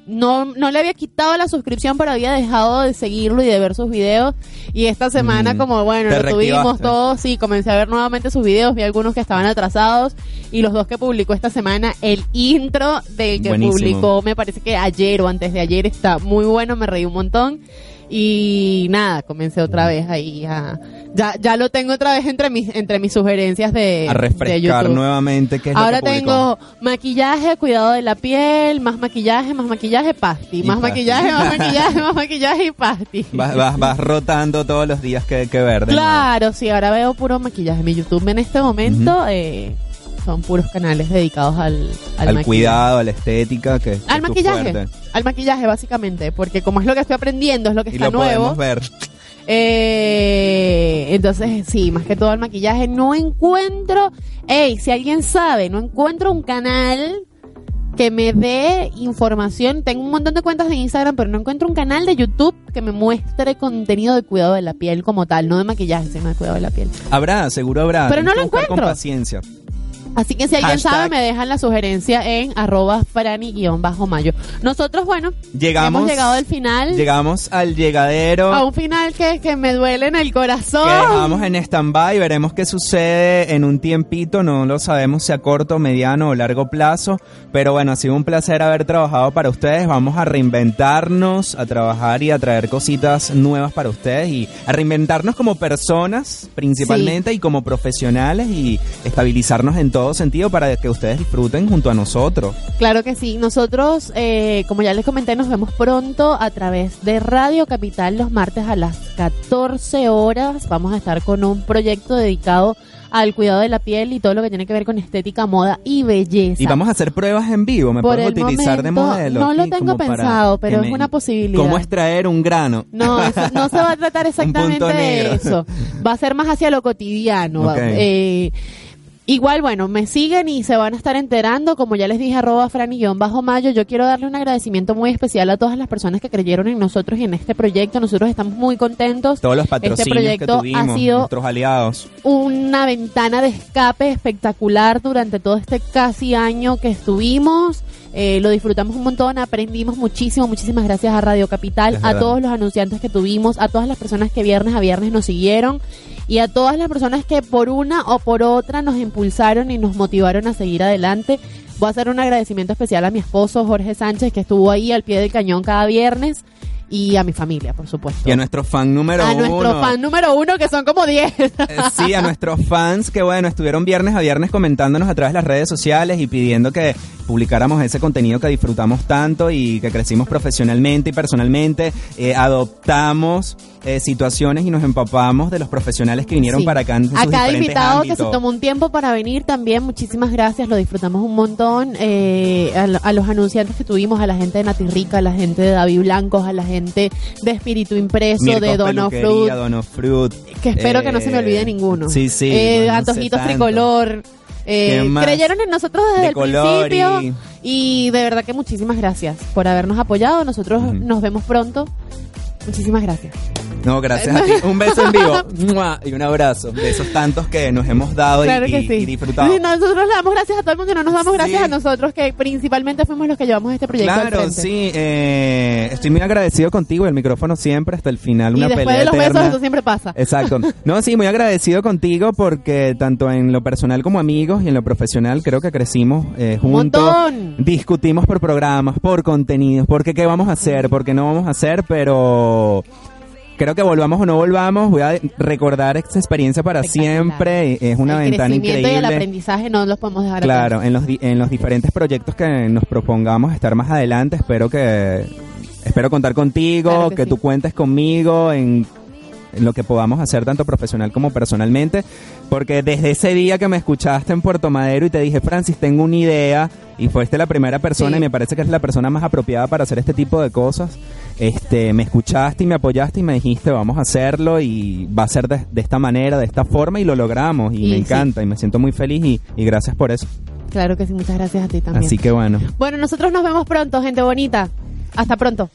No le había quitado la suscripción, pero había dejado de seguirlo y de ver sus videos. Y esta semana, como bueno, lo tuvimos todos, sí, comencé a ver nuevamente sus videos. Vi algunos que estaban atrasados y los dos que publicó esta semana, el intro del que publicó, me parece que ayer o antes de ayer, está muy bueno, me reí un montón. Y nada, comencé otra vez ahí a... Ya lo tengo otra vez entre mis sugerencias de a refrescar de nuevamente qué es ahora lo que tengo. Maquillaje, cuidado de la piel, más maquillaje, Pasti, más maquillaje y Pasti. Vas rotando todos los días que ver. Claro, nuevo. Sí, ahora veo puro maquillaje. Mi YouTube en este momento son puros canales dedicados al cuidado, a la estética, que al maquillaje, fuerte. Al maquillaje básicamente, porque como es lo que estoy aprendiendo, es lo que está nuevo. Ver. Entonces sí, más que todo el maquillaje. No encuentro, si alguien sabe, no encuentro un canal que me dé información. Tengo un montón de cuentas de Instagram, pero no encuentro un canal de YouTube que me muestre contenido de cuidado de la piel como tal, no de maquillaje, sino de cuidado de la piel. Habrá, seguro habrá, pero no lo encuentro. Con paciencia. Así que si alguien sabe, me dejan la sugerencia en @Frani-Mayo. Nosotros, bueno, hemos llegado al final. Llegamos al llegadero. A un final que me duele en el corazón. Que dejamos en stand-by, veremos qué sucede en un tiempito. No lo sabemos si a corto, mediano o largo plazo. Pero bueno, ha sido un placer haber trabajado para ustedes. Vamos a reinventarnos, a trabajar y a traer cositas nuevas para ustedes. Y a reinventarnos como personas, principalmente, sí. Y como profesionales. Y estabilizarnos en todo sentido para que ustedes disfruten junto a nosotros. Claro que sí. Nosotros, como ya les comenté, nos vemos pronto a través de Radio Capital los martes a las 14 horas. Vamos a estar con un proyecto dedicado al cuidado de la piel y todo lo que tiene que ver con estética, moda y belleza. Y vamos a hacer pruebas en vivo, me puedo utilizar de modelo. No lo tengo pensado, pero es una posibilidad. ¿Cómo extraer un grano? No, eso, no se va a tratar exactamente de eso. Va a ser más hacia lo cotidiano. Okay. Igual, bueno, me siguen y se van a estar enterando, como ya les dije, @Frani-Mayo. Yo quiero darle un agradecimiento muy especial a todas las personas que creyeron en nosotros y en este proyecto. Nosotros estamos muy contentos. Todos los patrocinios este proyecto que tuvimos, ha sido nuestros aliados. Una ventana de escape espectacular durante todo este casi año que estuvimos. Lo disfrutamos un montón, aprendimos muchísimo. Muchísimas gracias a Radio Capital, a todos los anunciantes que tuvimos, a todas las personas que viernes a viernes nos siguieron y a todas las personas que por una o por otra nos impulsaron y nos motivaron a seguir adelante. Voy a hacer un agradecimiento especial a mi esposo Jorge Sánchez, que estuvo ahí al pie del cañón cada viernes, y a mi familia, por supuesto. Y a nuestro fan número uno. A nuestro fan número uno, que son como 10. Sí, a nuestros fans que, bueno, estuvieron viernes a viernes comentándonos a través de las redes sociales y pidiendo que publicáramos ese contenido que disfrutamos tanto y que crecimos profesionalmente y personalmente. Adoptamos situaciones y nos empapamos de los profesionales que vinieron para acá en sus diferentes ámbitos. A cada invitado que se tomó un tiempo para venir también, muchísimas gracias, lo disfrutamos un montón. A los anunciantes que tuvimos, a la gente de Natirrica, a la gente de David Blancos, a la gente de Espíritu Impreso, Mirko, de Dono Fruit, que espero que no se me olvide ninguno. Sí, no Antojitos Tricolor. Creyeron en nosotros desde el principio y de verdad que muchísimas gracias por habernos apoyado. Nosotros nos vemos pronto Muchísimas gracias. No, gracias a ti. Un beso en vivo. ¡Mua! Y un abrazo. De esos tantos que nos hemos dado, claro, y disfrutado. Nosotros le damos gracias a todo el mundo y no nos damos gracias a nosotros, que principalmente fuimos los que llevamos este proyecto. Claro, sí. Estoy muy agradecido contigo. El micrófono siempre hasta el final. Una pelea eterna. Y después de los besos, eso siempre pasa. Exacto. No, sí, muy agradecido contigo porque tanto en lo personal como amigos y en lo profesional creo que crecimos juntos. ¡Montón! Discutimos por programas, por contenidos, porque qué vamos a hacer, porque no vamos a hacer, pero... Creo que volvamos o no volvamos, voy a recordar esta experiencia para siempre. Es una ventana increíble. El crecimiento y el aprendizaje no los podemos dejar. Claro, en los diferentes proyectos que nos propongamos estar más adelante, espero contar contigo, claro que tú cuentes conmigo en lo que podamos hacer tanto profesional como personalmente, porque desde ese día que me escuchaste en Puerto Madero y te dije, Francis, tengo una idea, y fuiste la primera persona y me parece que es la persona más apropiada para hacer este tipo de cosas. Me escuchaste y me apoyaste y me dijiste, vamos a hacerlo y va a ser de esta manera, de esta forma, y lo logramos y me encanta y me siento muy feliz y gracias por eso. Claro que sí, muchas gracias a ti también. Así que bueno. Bueno, nosotros nos vemos pronto, gente bonita. Hasta pronto.